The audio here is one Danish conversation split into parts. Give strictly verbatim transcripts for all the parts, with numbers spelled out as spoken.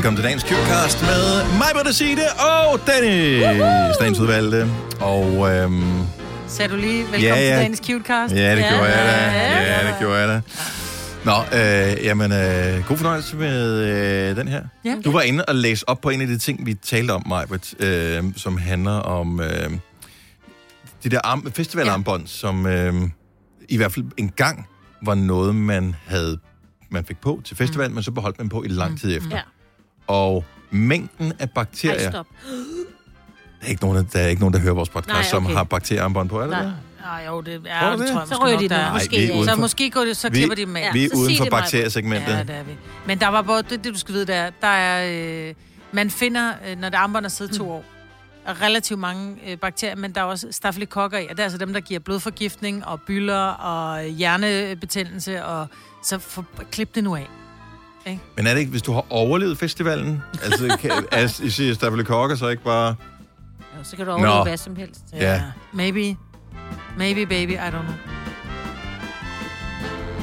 Velkommen til Dan's Cute Cast med Mybette Seide og Dennis, dagens udvalgte. Og øhm... sagde du lige velkommen ja, ja. til Dan's Cute Cast? Ja, det ja. gjorde jeg da. Ja, det gjorde jeg da. Nå, øh, jamen, øh, god fornøjelse med øh, den her. Ja. Du var inde og læse op på en af de ting, vi talte om, Majbert, øh, som handler om øh, de der arm- festivalarmbånd, ja. som øh, i hvert fald engang var noget, man havde, man fik på til festivalen, mm. men så beholdt man på i lang tid mm. efter. Ja. Og mængden af bakterier... Ej, stop. Der er ikke nogen, der, er ikke nogen, der hører vores podcast, Nej, okay. som har bakteriearmbånd på, er det der? Nej, jo, det er det? Tror jeg, så ryger de der. Måske, så måske går det, så klipper de dem af. Vi er uden for bakteriesegmentet. Ja, det er vi. Men der var både, det, det du skal vide, der er, der er øh, man finder, når det armbånd har siddet to år, relativt mange øh, bakterier, men der er også stafylokokker i, og det er altså dem, der giver blodforgiftning og bylder og hjernebetændelse, og så for, klip det nu af. Ikke? Men er det ikke, hvis du har overlevet festivalen? Altså, kan, as, I siger stafylokokker, så ikke bare... Jo, så kan du overleve no. hvad som helst. Ja. Yeah. Maybe. Maybe, baby, I don't know.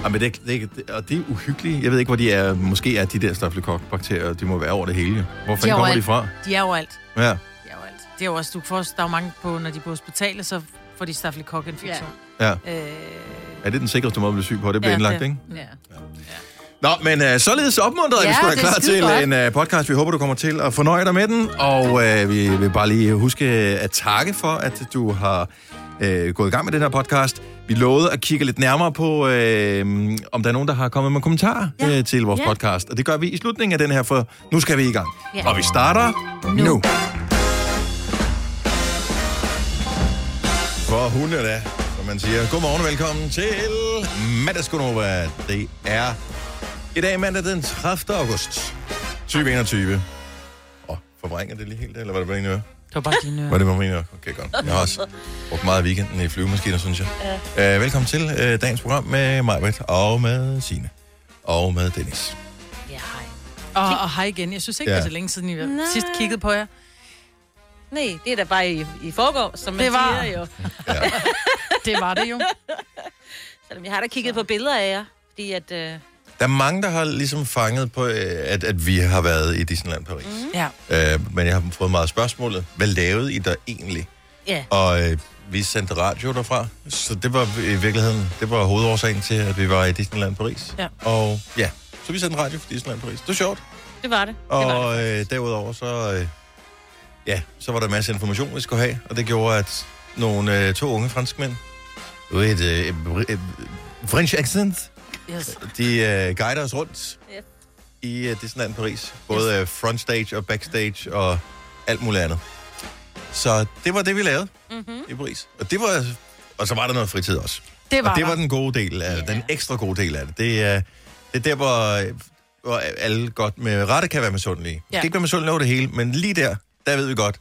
Ah, men det, det, det, og det er uhyggeligt. Jeg ved ikke, hvor de er. Måske er de der stafylokokbakterier, de må være over det hele. Hvorfor de kommer de fra? De er overalt. Ja. De er overalt. Det er også, du får, der er mange på, når de er på hospitalet, så får de stafylokokinfektion. Ja. Ja. Øh... Er det den sikreste måde at blive syg på? Det bliver ja, indlagt, det. Ikke? Ja. Ja. Ja. Nå, men øh, således opmuntret, ja, vi skulle være klar til godt. en øh, podcast. Vi håber, du kommer til at fornøje dig med den. Og øh, vi vil bare lige huske at takke for, at du har øh, gået i gang med den her podcast. Vi lovede at kigge lidt nærmere på, øh, om der er nogen, der har kommet med kommentarer ja. øh, til vores ja. podcast. Og det gør vi i slutningen af den her, for nu skal vi i gang. Ja. Og vi starter nu. nu. For hunde da, som man siger. Godmorgen og velkommen til Madagskonova. Det er... I dag mandag den tredivte august tyve enogtyve. Åh, forvrænger det lige helt, eller var det bare en øre? Det var bare din øre. Var det bare min øre? Okay, godt. Jeg har også brugt meget af weekenden i flyvemaskiner, synes jeg. Ja. Øh, velkommen til øh, dagens program med Majbert og med Signe og med Dennis. Ja, hej. Og, og hej igen. Jeg synes ikke, det er så længe siden, I sidst kiggede på jer. Nej, det er da bare i, i forgår, som man det var. Siger jo. Ja. Det var det jo. Selvom jeg har da kigget så. på billeder af jer, fordi at... Øh, Der er mange, der har ligesom fanget på, at, at vi har været i Disneyland Paris. Mm. Ja. Øh, men jeg har fået meget spørgsmålet. Hvad lavede I der egentlig? Yeah. Og øh, vi sendte radio derfra. Så det var i virkeligheden, det var hovedårsagen til, at vi var i Disneyland Paris. Ja. Og ja, så vi sendte radio for Disneyland Paris. Det var sjovt. Det var det. Og det var det. Øh, derudover så, øh, ja, så var der masser af information, vi skulle have. Og det gjorde, at nogle øh, to unge franskmænd, med et øh, øh, French accent, Yes. de øh, guider os rundt yes. i øh, Disneyland Paris. Både yes. øh, frontstage og backstage og alt muligt andet. Så det var det, vi lavede mm-hmm. i Paris. Og, det var, og så var der noget fritid også. Det var og det der. var den gode del af yeah. den ekstra gode del af det. Det, øh, det er der, hvor, hvor alle godt med rette kan være misundelige. Yeah. Vi skal ikke være misundelige over det hele, men lige der, der ved vi godt,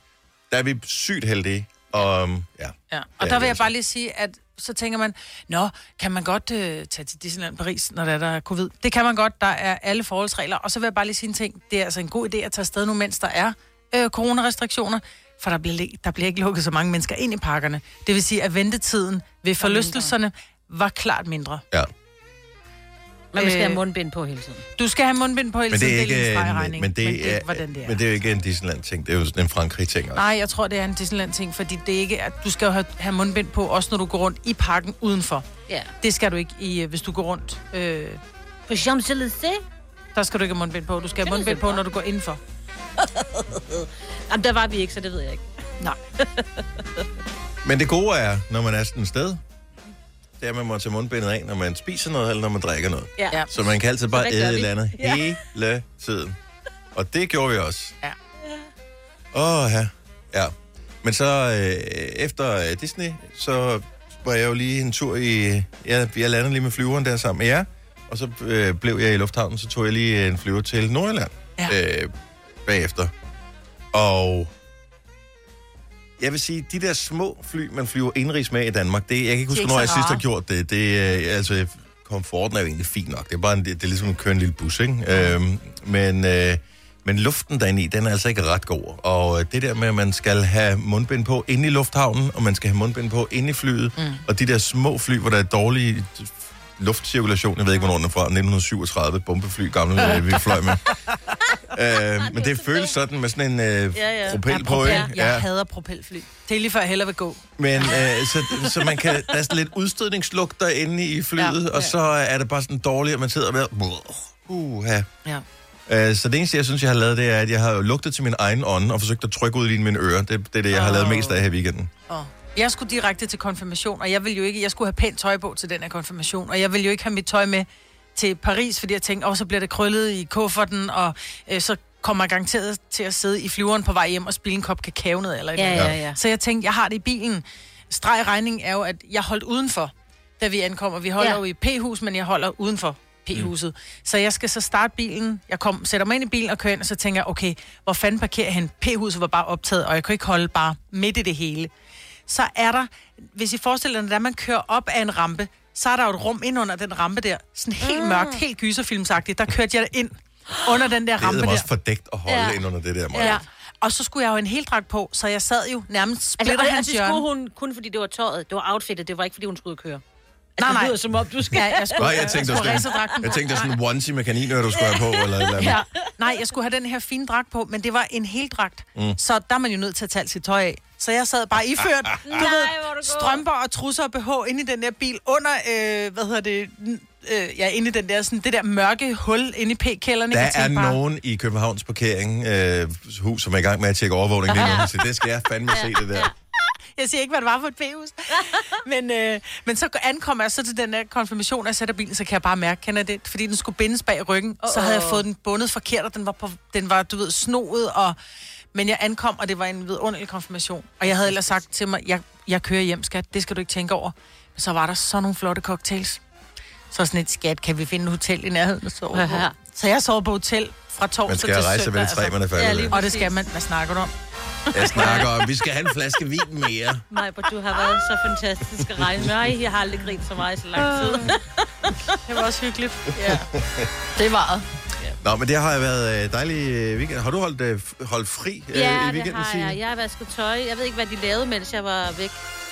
der er vi sygt heldige. Og, ja. Ja. og der vil jeg bare lige sige, at så tænker man, nå, kan man godt øh, tage til Disneyland Paris, når der er der covid? Det kan man godt, der er alle forholdsregler. Og så vil jeg bare lige sige en ting, det er altså en god idé at tage afsted nu, mens der er øh, coronarestriktioner, for der bliver, der bliver ikke lukket så mange mennesker ind i parkerne. Det vil sige, at ventetiden ved forlystelserne var klart mindre. Ja. Men man skal have mundbind på hele tiden. Du skal have mundbind på hele tiden, det er ikke en stregregning. Men det er, hvordan det er. Men det er jo ikke en Disneyland-ting, det er jo en Frankrig-ting også. Nej, jeg tror, det er en Disneyland-ting, fordi det er ikke, at du skal have mundbind på, også når du går rundt i parken udenfor. Ja. Det skal du ikke, i, hvis du går rundt. Øh, på Jean-Claissé? Der skal du ikke have mundbind på. Du skal have mundbind på, når du går indenfor. Jamen, der var vi ikke, så det ved jeg ikke. Nej. Men det gode er, når man er sådan et sted... Det er, man må tage mundbindet af, når man spiser noget, eller når man drikker noget. Ja. Så man kan altid bare æde et eller andet ja. hele tiden. Og det gjorde vi også. Ja. Åh, oh, ja. ja. Men så øh, efter Disney, så var jeg jo lige en tur i... Jeg, jeg landede lige med flyveren der sammen med jer, og så øh, blev jeg i lufthavnen, så tog jeg lige en flyver til Nordjylland ja. øh, bagefter. Og... Jeg vil sige, de der små fly, man flyver indrigs med i Danmark, det, jeg kan ikke huske, når jeg sidst har gjort det. Det er, altså, komforten er jo egentlig fint nok. Det er, bare en, det er ligesom at køre en lille bus, ikke? Ja. Øhm, men, øh, men luften derinde i, den er altså ikke ret god. Og det der med, at man skal have mundbind på inde i lufthavnen, og man skal have mundbind på inde i flyet, mm. og de der små fly, hvor der er dårlige luftcirkulation. Jeg ved ikke, hvornår den er fra. nitten syvogtredive, et bombefly, gamle, vi fløj med. øh, men det føles sådan med sådan en øh, ja, ja. propel på, ja, ikke? Ja. Jeg hader propelfly. Det er lige før jeg hellere vil gå. Men øh, så, så man kan, der er sådan lidt udstødningslugter inde i flyet, ja, ja. Og så er det bare sådan dårligt, at man sidder med. Uh, ja. ja. Så det eneste, jeg synes, jeg har lavet, det er, at jeg har lugtet til min egen ånd og forsøgt at trykke ud i mine ører. Det, det er det, jeg har oh. lavet mest af her i weekenden. Oh. Jeg skulle direkte til konfirmation, og jeg ville jo ikke, jeg skulle have pænt tøj på til den her konfirmation, og jeg ville jo ikke have mit tøj med til Paris, fordi jeg tænkte, åh, oh, så bliver det krøllet i kufferten, og øh, så kommer jeg garanteret til at sidde i flyveren på vej hjem og spille en kop kakao ned eller et ja, ja, ja. Så jeg tænkte, jeg har det i bilen. Streg regning er jo, at jeg holdt udenfor, da vi ankommer. Vi holder ja. jo i P-hus, men jeg holder udenfor P-huset. Mm. Så jeg skal så starte bilen. Jeg kom, sætter mig ind i bilen og kører ind, og så tænker jeg, okay, hvor fanden parkerer han? P-huset var bare optaget, og jeg kunne ikke holde bare midt i det hele. Så er der, hvis I forestiller jer, at man kører op af en rampe, så er der jo et rum ind under den rampe der. Sådan helt mm. mørkt, helt gyserfilmsagtigt. Der kørte jeg ind under den der rampe der. Det er også fordækt at holde ja. ind under det der. Meget. Ja. Og så skulle jeg jo en hel dragt på, så jeg sad jo nærmest splitter altså, hans hjørne. Altså skulle hun kun fordi det var tøjet, det var outfittet, det var ikke fordi hun skulle køre. Altså, nej, nej. Det lyder som om, du skal... Ja, jeg skulle, nej, jeg tænkte, jeg skulle sådan, jeg tænkte sådan en onesie med kaninører, du skulle have på, eller et eller andet. Ja. Nej, jeg skulle have den her fine dragt på, men det var en hel dragt. Mm. Så der er man jo nødt til at tage alt sit tøj af. Så jeg sad bare iført ah, ah, ah. Nej, strømper og trusser og B H inde i den der bil, under, øh, hvad hedder det... Øh, ja, inde i den der, sådan, det der mørke hul inde i P-kælderne. Der er nogen i Københavns parkering, øh, hus, som er i gang med at tjekke overvågning lige nu. Så det skal jeg fandme se, det der. Jeg siger ikke, hvad det var for et P-hus. Men, øh, men så ankommer jeg så til den der konfirmation, og jeg sætter bilen, så kan jeg bare mærke, kender det? Fordi den skulle bindes bag ryggen, oh, så havde jeg fået den bundet forkert, og den var, på, den var du ved, snoet. Og, men jeg ankom, og det var en vidunderlig konfirmation. Og jeg havde ellers sagt til mig, jeg, jeg kører hjem, skat, det skal du ikke tænke over. Men så var der sådan nogle flotte cocktails. Så sådan et, skat, kan vi finde et hotel i nærheden? Så, uh-huh. så jeg sov på hotel fra torsdag til søndag. Man skal rejse søndag, vel tre, man er færdig. Ja, og det skal man. Hvad snakker du om? Jeg snakker om, vi skal have en flaske vin mere. Majbert, du har været så fantastisk at regne med. Ej, jeg har aldrig grint så meget i så lang tid. Det var også hyggeligt. Ja. Det var ja. Nå, men det har jo været dejlig weekend. Har du holdt, holdt fri ja, øh, i weekenden? Ja, det har Signe? jeg. Jeg har vasket tøj. Jeg ved ikke, hvad de lavede, mens jeg var væk.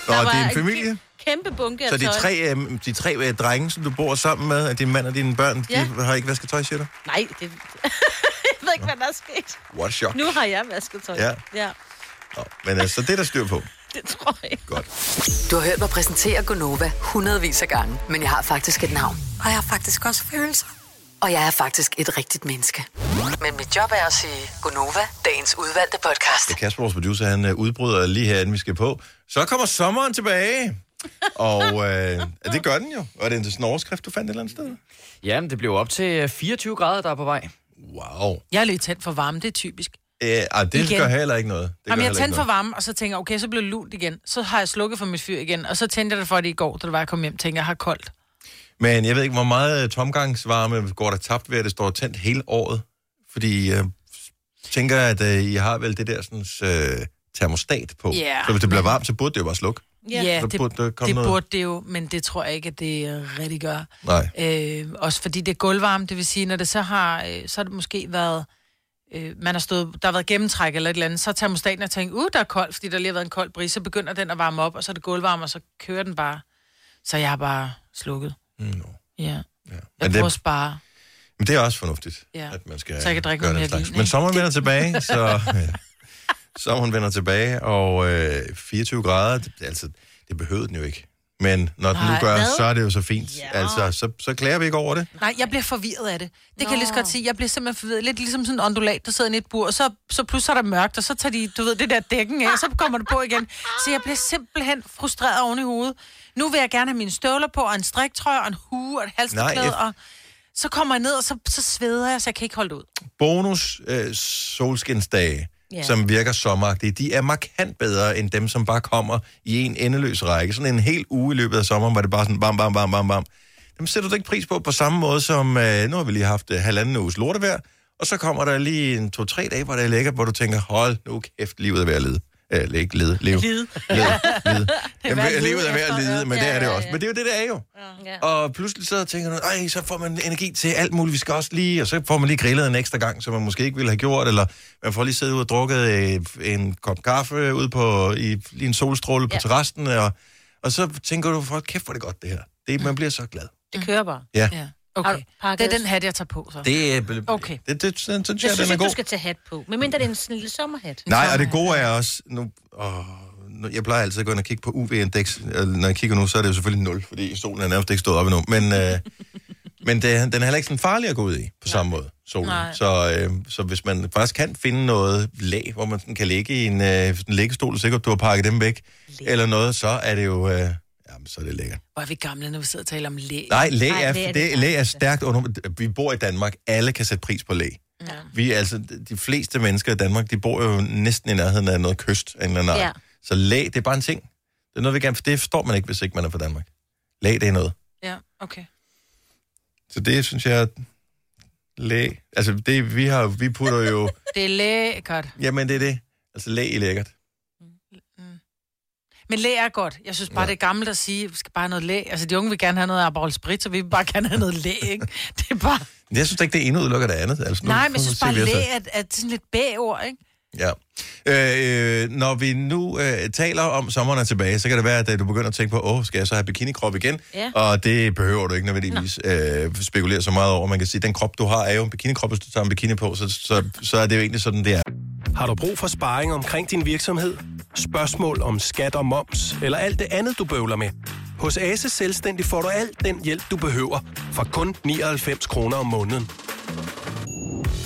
Nå, det er en familie? Kæmpe bunke af tøj. Så de tre, øh, de tre øh, drenge, som du bor sammen med, din mand og dine børn, ja. de har ikke vasket tøj, siger du? Nej, det... Jeg ved ikke, hvad der er sket. What shock. Nu har jeg vasket tøj. Ja. ja. Nå, men altså, det er der styr på. Det tror jeg. Godt. Du har hørt mig præsentere Gonova hundredvis af gange, men jeg har faktisk et navn. Og jeg har faktisk også følelser. Og jeg er faktisk et rigtigt menneske. Men mit job er at sige Gonova, dagens udvalgte podcast. Ja, Kasper, vores producer, han udbryder lige her, inden vi skal på. Så kommer sommeren tilbage. Og øh, det gør den jo. Og er det en overskrift, du fandt et eller andet sted? Jamen, det blev op til fireogtyve grader, der er på vej. Wow. Jeg er lidt tændt for varme, det er typisk. Øh, ah, det igen. Gør heller ikke noget. Det Jamen, jeg tændte for varme, og så tænker jeg, okay, så blev det lunt igen. Så har jeg slukket for mit fyr igen, og så tændte jeg det for det i går, da det var, jeg kom hjem, tænker jeg har koldt. Men jeg ved ikke, hvor meget tomgangsvarme går der tabt ved, at det står tændt hele året. Fordi jeg øh, tænker, at øh, I har vel det der sådan, øh, termostat på. Yeah. Så hvis det bliver varmt, så burde det jo bare slukke. Yeah. Ja, det, burde det, det burde det jo, men det tror jeg ikke, at det rigtig gør. Nej. Øh, også fordi det er gulvvarme, det vil sige, når det så har, så har det måske været, øh, man har stået, der har været gennemtræk eller et eller andet, så tager termostaten og tænker, uh, der er koldt, fordi der lige har været en kold brise, så begynder den at varme op, og så er det gulvvarme, og så kører den bare. Så jeg har bare slukket. Mm, no. Ja. ja. Jeg men prøver det... at spare. Men det er også fornuftigt, ja. At man skal så jeg kan drikke gøre den slags. Din, men sommeren vender tilbage, så... Ja. Sommeren vender tilbage, og øh, fireogtyve grader, det, altså, det behøvede den jo ikke. Men når den nu gør, så er det jo så fint. Ja. Altså, så, så klager vi ikke over det. Nej, jeg bliver forvirret af det. Det Nå. kan jeg lige så godt sige. Jeg bliver simpelthen forvirret. Lidt ligesom sådan en ondulat, der sidder i et bur, og så, så pludselig er der mørkt, og så tager de, du ved, det der dækken af, og så kommer det på igen. Så jeg bliver simpelthen frustreret oven i hovedet. Nu vil jeg gerne have mine støvler på, og en striktrøje, og en hue, og et halstørklæde, jeg... og... Så kommer jeg ned, og så, så sveder jeg, så jeg kan ikke holde det ud. Bonus øh, solskinsdage. Yeah. Som virker sommeragtige, de er markant bedre end dem, som bare kommer i en endeløs række. Sådan en hel uge i løbet af sommeren, var det bare sådan bam, bam, bam, bam, bam. Dem sætter du ikke pris på på samme måde som, øh, nu har vi lige haft øh, halvanden uges lortevejr, og så kommer der lige en to-tre dage, hvor det er lækkert, hvor du tænker, hold nu kæft, livet er ved at lede. Eller ikke lede, leve. Lide. Lede, lede. Jamen, livet er ved at lide, men ja, det er det også. Ja, ja. Men det er jo det, det er jo. Ja. Og pludselig så tænker man, ej, så får man energi til alt muligt, vi skal også lige, og så får man lige grillet en ekstra gang, som man måske ikke ville have gjort, eller man får lige siddet ud og drukket en kop kaffe ud på i, i en solstråle på ja. terrassen, og, og så tænker du, for kæft, hvor det godt det her. Det, man bliver så glad. Det kører bare? Ja. ja. Okay. Det er den hat, jeg tager på, så. Det er... Okay. Det, det, det, det, det, jeg synes, du skal tage hat på. Men mindre det er en sådan lille sommerhat. Nej, og det gode er også... Nu, åh, jeg plejer altid at gå ind og kigge på U V-indeks. Når jeg kigger nu, så er det jo selvfølgelig nul, fordi solen er nærmest ikke stået op endnu. Men, øh, men det, den er heller ikke sådan farlig at gå ud i, på samme Nej. måde, solen. Så, øh, så hvis man faktisk kan finde noget lag, hvor man kan ligge i en, øh, en læggestol, sikkert du har pakket dem væk, læg. eller noget, så er det jo... Øh, Jamen, så er det lækkert. Hvor er vi gamle, når vi sidder og taler om læ? Nej, læ er, Nej, læ er, det, det, læ er stærkt under... Vi bor i Danmark. Alle kan sætte pris på læ. Ja. Vi er altså... De fleste mennesker i Danmark, de bor jo næsten i nærheden af noget kyst. Eller noget. Ja. Så læ, det er bare en ting. Det er noget, vi gerne... For det forstår man ikke, hvis ikke man er fra Danmark. Læ, det er noget. Ja, okay. Så det, synes jeg... Læ... Altså, det vi har... Vi putter jo... Det er lækkert. Jamen, det er det. Altså, læ er lækkert. Men læg er godt. Jeg synes bare, ja. det er gammelt at sige, vi skal bare have noget læg. Altså, de unge vil gerne have noget Aperol Spritz, så vi vil bare gerne have noget læg, ikke? Det er bare... Jeg synes ikke, det ene udelukker det andet. Altså, Nej, men jeg synes bare, læg er, er sådan lidt bæ-ord, ikke? Ja. Øh, når vi nu øh, taler om sommeren er tilbage, så kan det være, at du begynder at tænke på, åh, skal jeg så have bikinikrop igen? Ja. Og det behøver du ikke nødvendigvis øh, spekulere så meget over. Man kan sige, den krop, du har, er jo en bikinikrop, hvis du tager en bikini på, så, så, så er det jo egentlig sådan, det er. Har du brug for sparring omkring din virksomhed? Spørgsmål om skat og moms, eller alt det andet, du bøvler med? Hos Ase Selvstændig får du alt den hjælp, du behøver, for kun nioghalvfems kroner om måneden.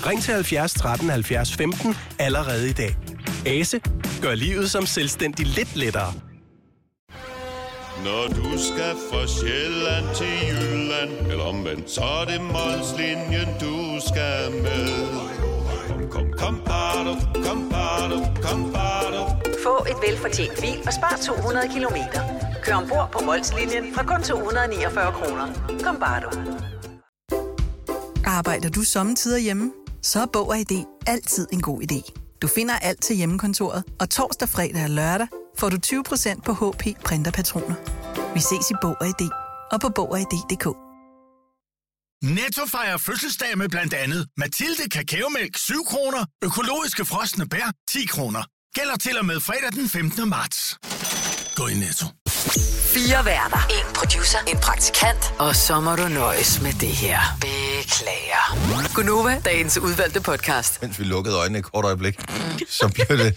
Ring til halvfjerds tretten halvfjerds femten allerede i dag. Ase gør livet som selvstændig lidt lettere. Når du skal fra Sjælland til Jylland, eller omvendt, så er det Molslinjen, du skal med. Kom, kom, bado, kom, bado, kom, bado. Få et velfortjent bil og spar to hundrede kilometer. Kør ombord på Molslinjen fra kun to hundrede niogfyrre kroner. Kom, bare du. Arbejder du sommetider hjemme? Så er Bog og I D altid en god idé. Du finder alt til hjemmekontoret, og torsdag, fredag og lørdag får du tyve procent på H P printerpatroner. Vi ses i Bog og I D og på bog og i d punktum d k. Netto fejrer fødselsdag med blandt andet Mathilde kakaomælk syv kroner, økologiske frosne bær ti kroner. Gælder til og med fredag den femtende marts. Gå i Netto. Fire værter, en producer, en praktikant, og så må du nøjes med det her. Beklager. Gonova, dagens udvalgte podcast. Mens vi lukkede øjnene et kort øjeblik, mm. så blev det...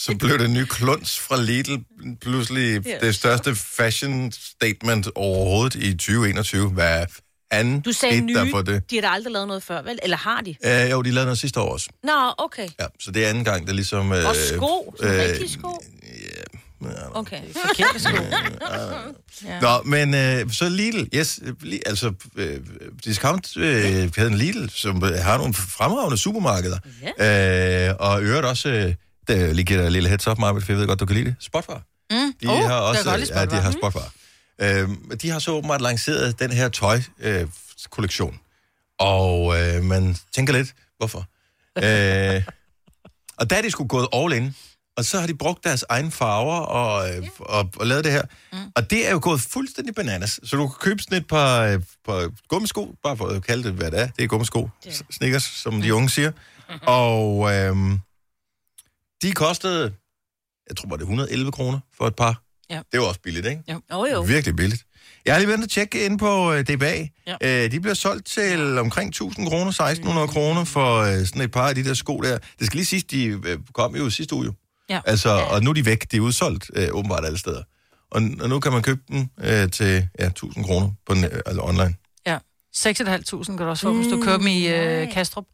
Så blev det nye kluns fra Lidl pludselig yes. det største fashion statement overhovedet i tyve enogtyve. Hvad Anden du sagde nye, det. De har da aldrig lavet noget før, vel? Eller har de? Æh, jo, de lavede noget sidste år også. Nå, okay. Ja, så det er anden gang, der ligesom... Øh, og sko, sådan øh, rigtige sko? Ja. Okay, forkerte sko. ja. Nå, men øh, så Lidl, yes, altså øh, discount, øh, ja. Lidl, som har nogle fremragende supermarkeder. Ja. Øh, og øvrigt også, øh, der ligger der lille heads up, Majbert, for jeg ved godt, du kan lide det, spotvarer. Mm. De oh, har også, godt, ja, de har spotvarer. Mm. Øh, de har så åbenbart lanceret den her tøj-kollektion. Øh, og øh, man tænker lidt, hvorfor? Øh, og da de skulle gået all in, og så har de brugt deres egne farver og, øh, og, og lavet det her. Mm. Og det er jo gået fuldstændig bananas. Så du kan købe sådan et par, øh, par gummisko, bare for at kalde det, hvad det er. Det er gummisko, yeah. Sneakers, som de unge siger. Og øh, de kostede, jeg tror bare det er et hundrede og elleve kroner for et par. Ja. Det var også billigt, ikke? Jo. Oh, jo. Virkelig billigt. Jeg har lige været at tjekke ind på uh, D B A. Ja. Uh, de bliver solgt til omkring tusind kroner, seksten hundrede kroner for uh, sådan et par af de der sko der. Det skal lige sige, de uh, kom jo sidste uge. Ja. Altså, ja. Og nu er de væk. De er udsolgt uh, åbenbart alle steder. Og, og nu kan man købe dem uh, til ja, tusind kroner på den, altså online. Ja, seks tusind fem hundrede kan du også få, mm, hvis du køber dem i uh, Kastrup.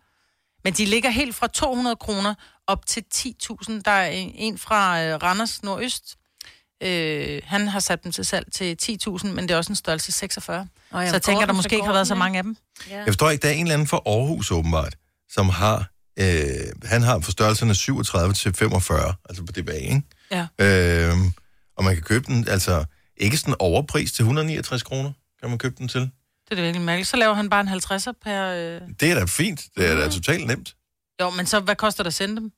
Men de ligger helt fra to hundrede kroner op til ti tusind. Der er en fra uh, Randers Nordøst. Øh, han har sat dem til salg til ti tusind, men det er også en størrelse seksogfyrre. Oh, ja, så jeg tænker, der måske ikke har været så mange af dem. Ja. Jeg forstår ikke, der er en eller anden fra Aarhus åbenbart, som har, øh, han har for størrelserne syvogtredive til femogfyrre, altså på D B A, ikke? Ja. Øh, og man kan købe den, altså ikke sådan overpris til et hundrede og niogtres kroner, kan man købe den til. Det er det virkelig mærkeligt. Så laver han bare en halvtredser per... Øh... Det er da fint. Det er da mm. totalt nemt. Jo, men så hvad koster det at sende dem?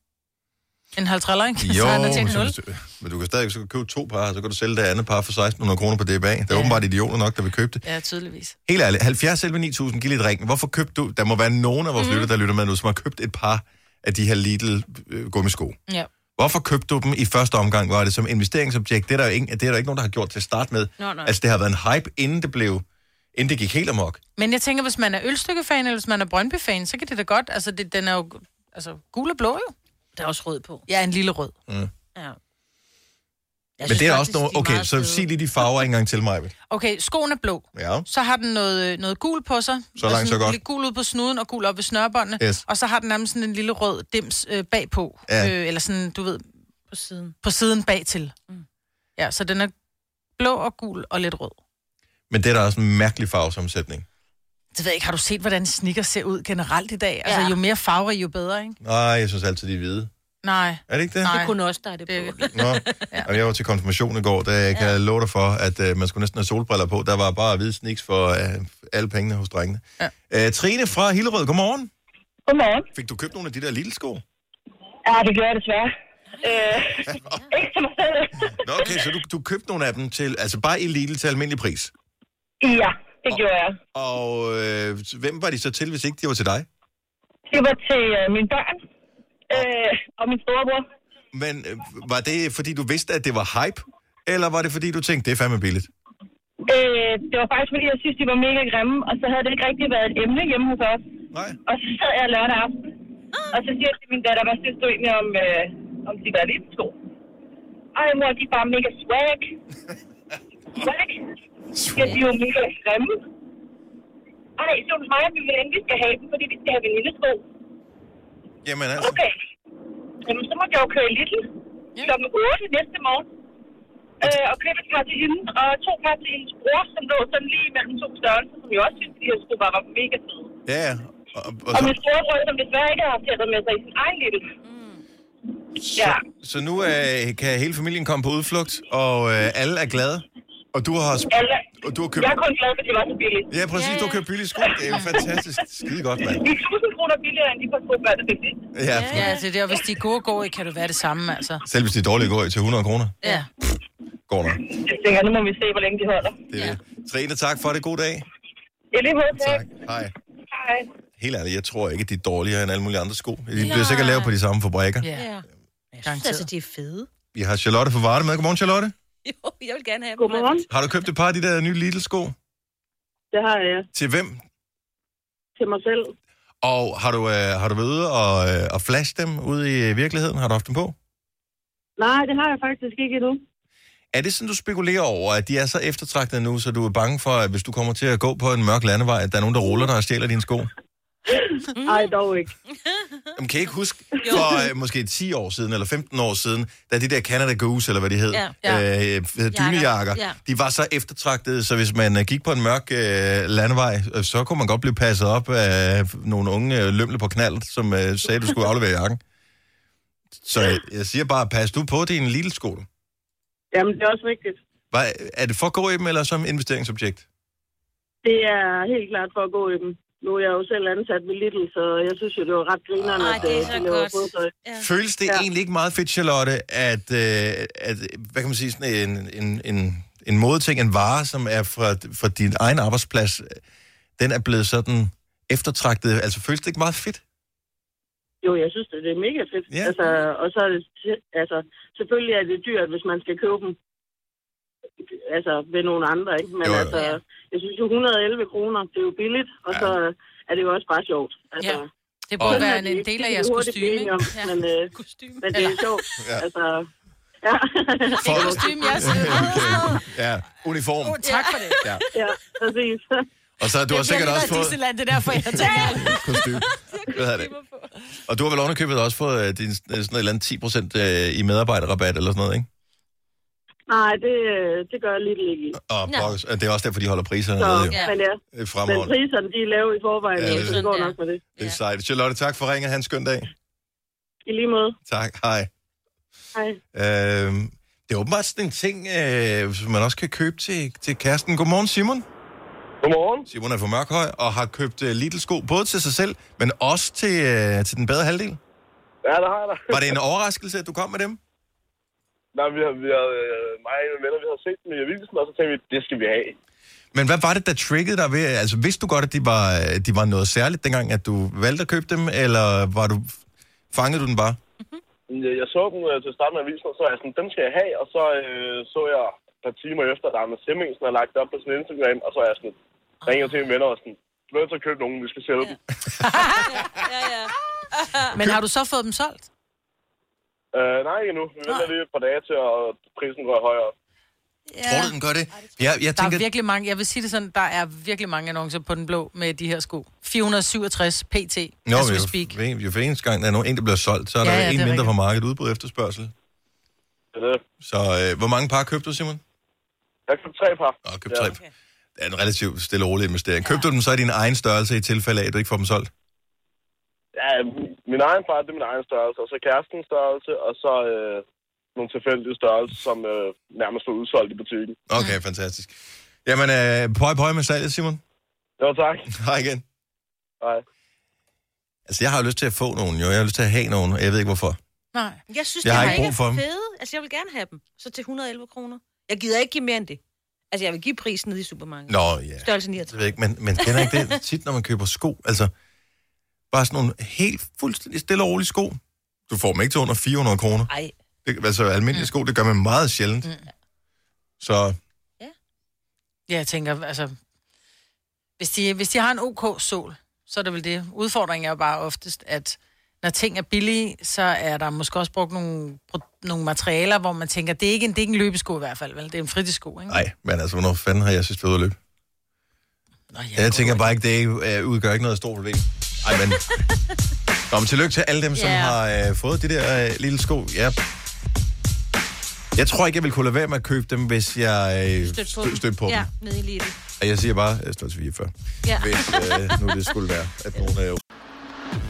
En halv træller, ikke? Jo, så du, men du kan stadig så kan købe to par, så kan du sælge det andet par for seksten hundrede kroner på D B A. Der er ja. åbenbart idioter nok, der vil købe det. Ja, tydeligvis. Helt ærligt, halvfjerds elleve ni tusind, giv lidt ringen. Hvorfor købte du? Der må være nogen af vores mm. lytter, der lytter med nu, som har købt et par af de her Lidl-gummisko. Ja. Hvorfor købte du dem i første omgang? Var det som investeringsobjekt? Det er der jo ikke, det er der ikke nogen, der har gjort til start med. No, no. Altså, det har været en hype, inden det blev inden det gik helt amok. Men jeg tænker, hvis man er Ølstykke-fan, eller hvis man er Brøndby-fan, så kan det da godt. Altså, det, den er jo altså, gul og blå jo. Der er også rød på. Ja, en lille rød. Mm. Ja. Jeg Men synes, det er også noget... Okay, så sig lige de farver en gang til mig. Okay, skoen er blå. Ja. Så har den noget, noget gul på sig. Så langt, så godt. Lidt gul ud på snuden og gul op ved snørbåndene. Yes. Og så har den nærmest sådan en lille rød dims øh, bagpå. Ja. Øh, eller sådan, du ved... På siden. På siden bagtil. Mm. Ja, så den er blå og gul og lidt rød. Men det er da også en mærkelig farvesomsætning. Det ved jeg ikke. Har du set, hvordan Snickers ser ud generelt i dag? Altså, ja. Jo mere farverig, jo bedre, ikke? Nej, jeg synes altid, de er hvide. Nej. Er det ikke det? Nej. Det kunne også, der er det på. Nå, og jeg var til konfirmation i går, der jeg kan ja. love dig for, at uh, man skulle næsten have solbriller på. Der var bare hvide Snickers for uh, alle pengene hos drengene. Ja. Uh, Trine fra Hillerød, godmorgen. Godmorgen. Fik du købt nogle af de der lille sko? Ja, det gjorde jeg desværre. Øh, ikke til mig selv. Nå, okay, så du, du købte nogle af dem til, altså bare i Lidl til almindelig pris? Ja, det og, gjorde jeg. Og øh, hvem var de så til, hvis ikke de var til dig? Det var til øh, mine børn øh, og min storebror. Men øh, var det, fordi du vidste, at det var hype? Eller var det, fordi du tænkte, det er fandme billigt? Øh, det var faktisk, fordi jeg synes, de var mega grimme, og så havde det ikke rigtig været et emne hjemme hos os. Nej. Og så sad jeg lørdag aften, og så siger jeg til min datter, hvad synes du egentlig om, øh, om de der lille sko? Ej mor, de er bare mega swag. Swag? Ja, de er jo mega grimme. Ej, så hos mig, at vi vil endelig skal have dem, fordi vi skal have vanillesko. Jamen altså. Okay. Jamen, så må jeg jo køre i Lidl klokken otte næste morgen. Øh, og købe et par til hende, og to par til hendes bror, som lå sådan lige mellem to størrelser, som jeg også synes, de her sko bare var mega fede. Ja, ja. Og, og, og min storebror, som desværre ikke har haft med sig i sin egen Lidl. Så, ja. så nu øh, kan hele familien komme på udflugt, og øh, alle er glade. Og du har, sp- alle, og du har købt... Jeg er kun glad, fordi det var så billigt. Ja, præcis. Yeah. Du har købt billige sko. Det er jo fantastisk. Skide godt, mand. De er tusind kroner billigere, end de får sko, hvad det er billigt. Ja, ja, ja altså, det er, hvis de er gode går i, kan det være det samme, altså. Selv hvis de er dårlige går i til hundrede kroner? Ja. Pff, går nok. Jeg tænker, nu må vi se, hvor længe de holder. Det er ja. det. Trine, tak for det. God dag. Ja, lige måde, tak. tak. Hej. Hej. Helt ærligt, jeg tror ikke, at de er dårligere end alle mulige andre sko. De bliver ja. sikkert lavet på de samme fabrikker. Ja. ja. Jeg synes altså, de er fede. Vi har Charlotte fra Varde med. Godmorgen, Charlotte. Jo, jeg vil gerne have dem. Godmorgen. Har du købt et par af de der nye Lidl-sko? Det har jeg. Til hvem? Til mig selv. Og har du, øh, har du været ude og, øh, og flash dem ude i virkeligheden? Har du haft dem på? Nej, det har jeg faktisk ikke endnu. Er det sådan, du spekulerer over, at de er så eftertragtede nu, så du er bange for, at hvis du kommer til at gå på en mørk landevej, at der er nogen, der ruller dig og stjæler dine sko? Ej, dog ikke. Jamen, kan I ikke huske, for øh, måske ti år siden, eller femten år siden, da de der Canada Goose, eller hvad de hed, ja, ja. Øh, dynejakker, ja. de var så eftertragtede, så hvis man øh, gik på en mørk øh, landevej, øh, så kunne man godt blive passet op af nogle unge øh, lømle på knald, som øh, sagde, du skulle aflevere jakken. Så jeg, jeg siger bare, pas du på din lille skole. Jamen, det er også rigtigt. Var, er det for at gå i dem, eller som investeringsobjekt? Det er helt klart for at gå i dem. Nu er jeg jo selv ansat med Lidl, så jeg synes jo, det var ret grinerende. Ej, det er så godt. Ja. Føles det ja. egentlig ikke meget fedt, Charlotte, at, at hvad kan man sige, sådan en, en, en, en modeting, en vare, som er fra, fra din egen arbejdsplads, den er blevet sådan eftertragtet? Altså, føles det ikke meget fedt? Jo, jeg synes, det er mega fedt. Ja. Altså, og så er det, altså, selvfølgelig er det dyrt, hvis man skal købe dem. Altså ved nogle andre, ikke? Men jo, jo. altså, jeg synes jo hundrede og elleve kroner, det er jo billigt, og ja. så er det jo også bare sjovt. Altså, ja. Det burde være en, en del af jeres kostyme. Ja. Men, øh, men det er sjovt. Ja. Altså, ja. For... kostyme, jeg siger. Okay. Ja, uniform. Oh, tak for det. Ja, ja præcis. Og så du har sikkert også fået... Disneyland, det er derfor, jeg tænker. Kostyme. Det. Og du har vel ovenikøbet også fået din, sådan et eller andet ti procent i medarbejderrabat eller sådan noget, ikke? Nej, det, det gør jeg lidt ikke i. Og det er også derfor, de holder priserne så, nede. Ja. Men, ja. men priserne, de er lave i forvejen, ja, det, så det går ja. nok med det. Det er sejt. Charlotte, tak for ringen. Ha' en skøn dag. I lige måde. Tak. Hej. Hej. Øhm, det er åbenbart sådan en ting, øh, som man også kan købe til, til kæresten. Godmorgen, Simon. Godmorgen. Simon er fra Mørkhøj og har købt uh, Lidl-sko både til sig selv, men også til, uh, til den bedre halvdel. Ja, det har jeg da. Var det en overraskelse, at du kom med dem? Nej, vi har, vi har, mig og venner, vi har set dem i avisen, og så tænkte vi, det skal vi have. Men hvad var det, der triggede dig ved? Altså, vidste du godt, at de var, de var noget særligt dengang, at du valgte at købe dem, eller var du, fangede du den bare? Mm-hmm. Jeg, jeg så dem øh, til starten af avisen, og så var jeg sådan, dem skal jeg have, og så øh, så jeg et par timer efter, at Anna Semmingsen har lagt op på sin Instagram, og så er jeg sådan, ringer til mine venner og sådan, du er nødt til at købe nogen, vi skal sælge ja. dem. ja, ja. Men har du så fået dem solgt? Uh, nej, ikke endnu. Vi venter lige et par dage til, og prisen går højere. Ja. Tror du, den gør det? Ja, jeg tænker... Der er virkelig mange, jeg vil sige det sådan, der er virkelig mange annoncer på den blå med de her sko. fire hundrede syvogtres P T. Nå, as we speak. Jo, for eneste gang, der er nogen, der bliver solgt, så er ja, der ja, en mindre rigtigt. På markedet, udbud efterspørgsel. Det er det. Så øh, hvor mange par købte du, Simon? Jeg købte tre par. Nå, købte ja. tre par. Det er en relativt stille og rolig investering. Ja. Købte du dem så i din egen størrelse i tilfælde af, at du ikke får dem solgt? Ja, min egen par, det er min egen størrelse, og så kærestens størrelse, og så... Øh... nogle tilfældige størrelser, som øh, nærmest var udsolgt i butikken. Okay, fantastisk. Jamen, øh, pøj pøj med salget, Simon. Jo, tak. Hej igen. Hej. Altså, jeg har jo lyst til at få nogen, jo. Jeg har lyst til at have nogen, og jeg ved ikke hvorfor. Nej, jeg synes, jeg det har ikke brug for dem. Fede. Altså, jeg vil gerne have dem. Så til et hundrede og elleve kroner. Jeg gider ikke give mere end det. Altså, jeg vil give prisen nede i supermarkedet. Nå, ja. Størrelse niogtredive. Jeg ved ikke, men, men kender ikke det tit, når man køber sko? Altså, bare sådan nogle helt fuldstændig stille og rolige sko. Du får dem ikke til under fire hundrede kroner. Nej. Det, altså almindelige sko, det gør man meget sjældent. Mm. Så... Ja. Ja, jeg tænker, altså... Hvis de, hvis de har en ok sol, så er det vel det. Udfordringen er jo bare oftest, at når ting er billige, så er der måske også brugt nogle, nogle materialer, hvor man tænker, det er ikke en, det er ikke en løbesko i hvert fald, vel? Det er en fritidssko, ikke? Nej, men altså, hvornår fanden har jeg sidst været ude at løbe? Nå, jeg jeg tænker bare ikke, det udgør ikke noget stort problem. Ej, men... Nå, men tillykke til alle dem, som yeah. har øh, fået de der øh, lille sko. Ja... Jeg tror ikke, jeg ville kunne lade være med at købe dem, hvis jeg øh, stødte på, stød, stød på ja, dem. Nede i Lidl. Og jeg siger bare, jeg står til fireogfyrre, ja. hvis øh, nu det skulle være, at nogen er jo.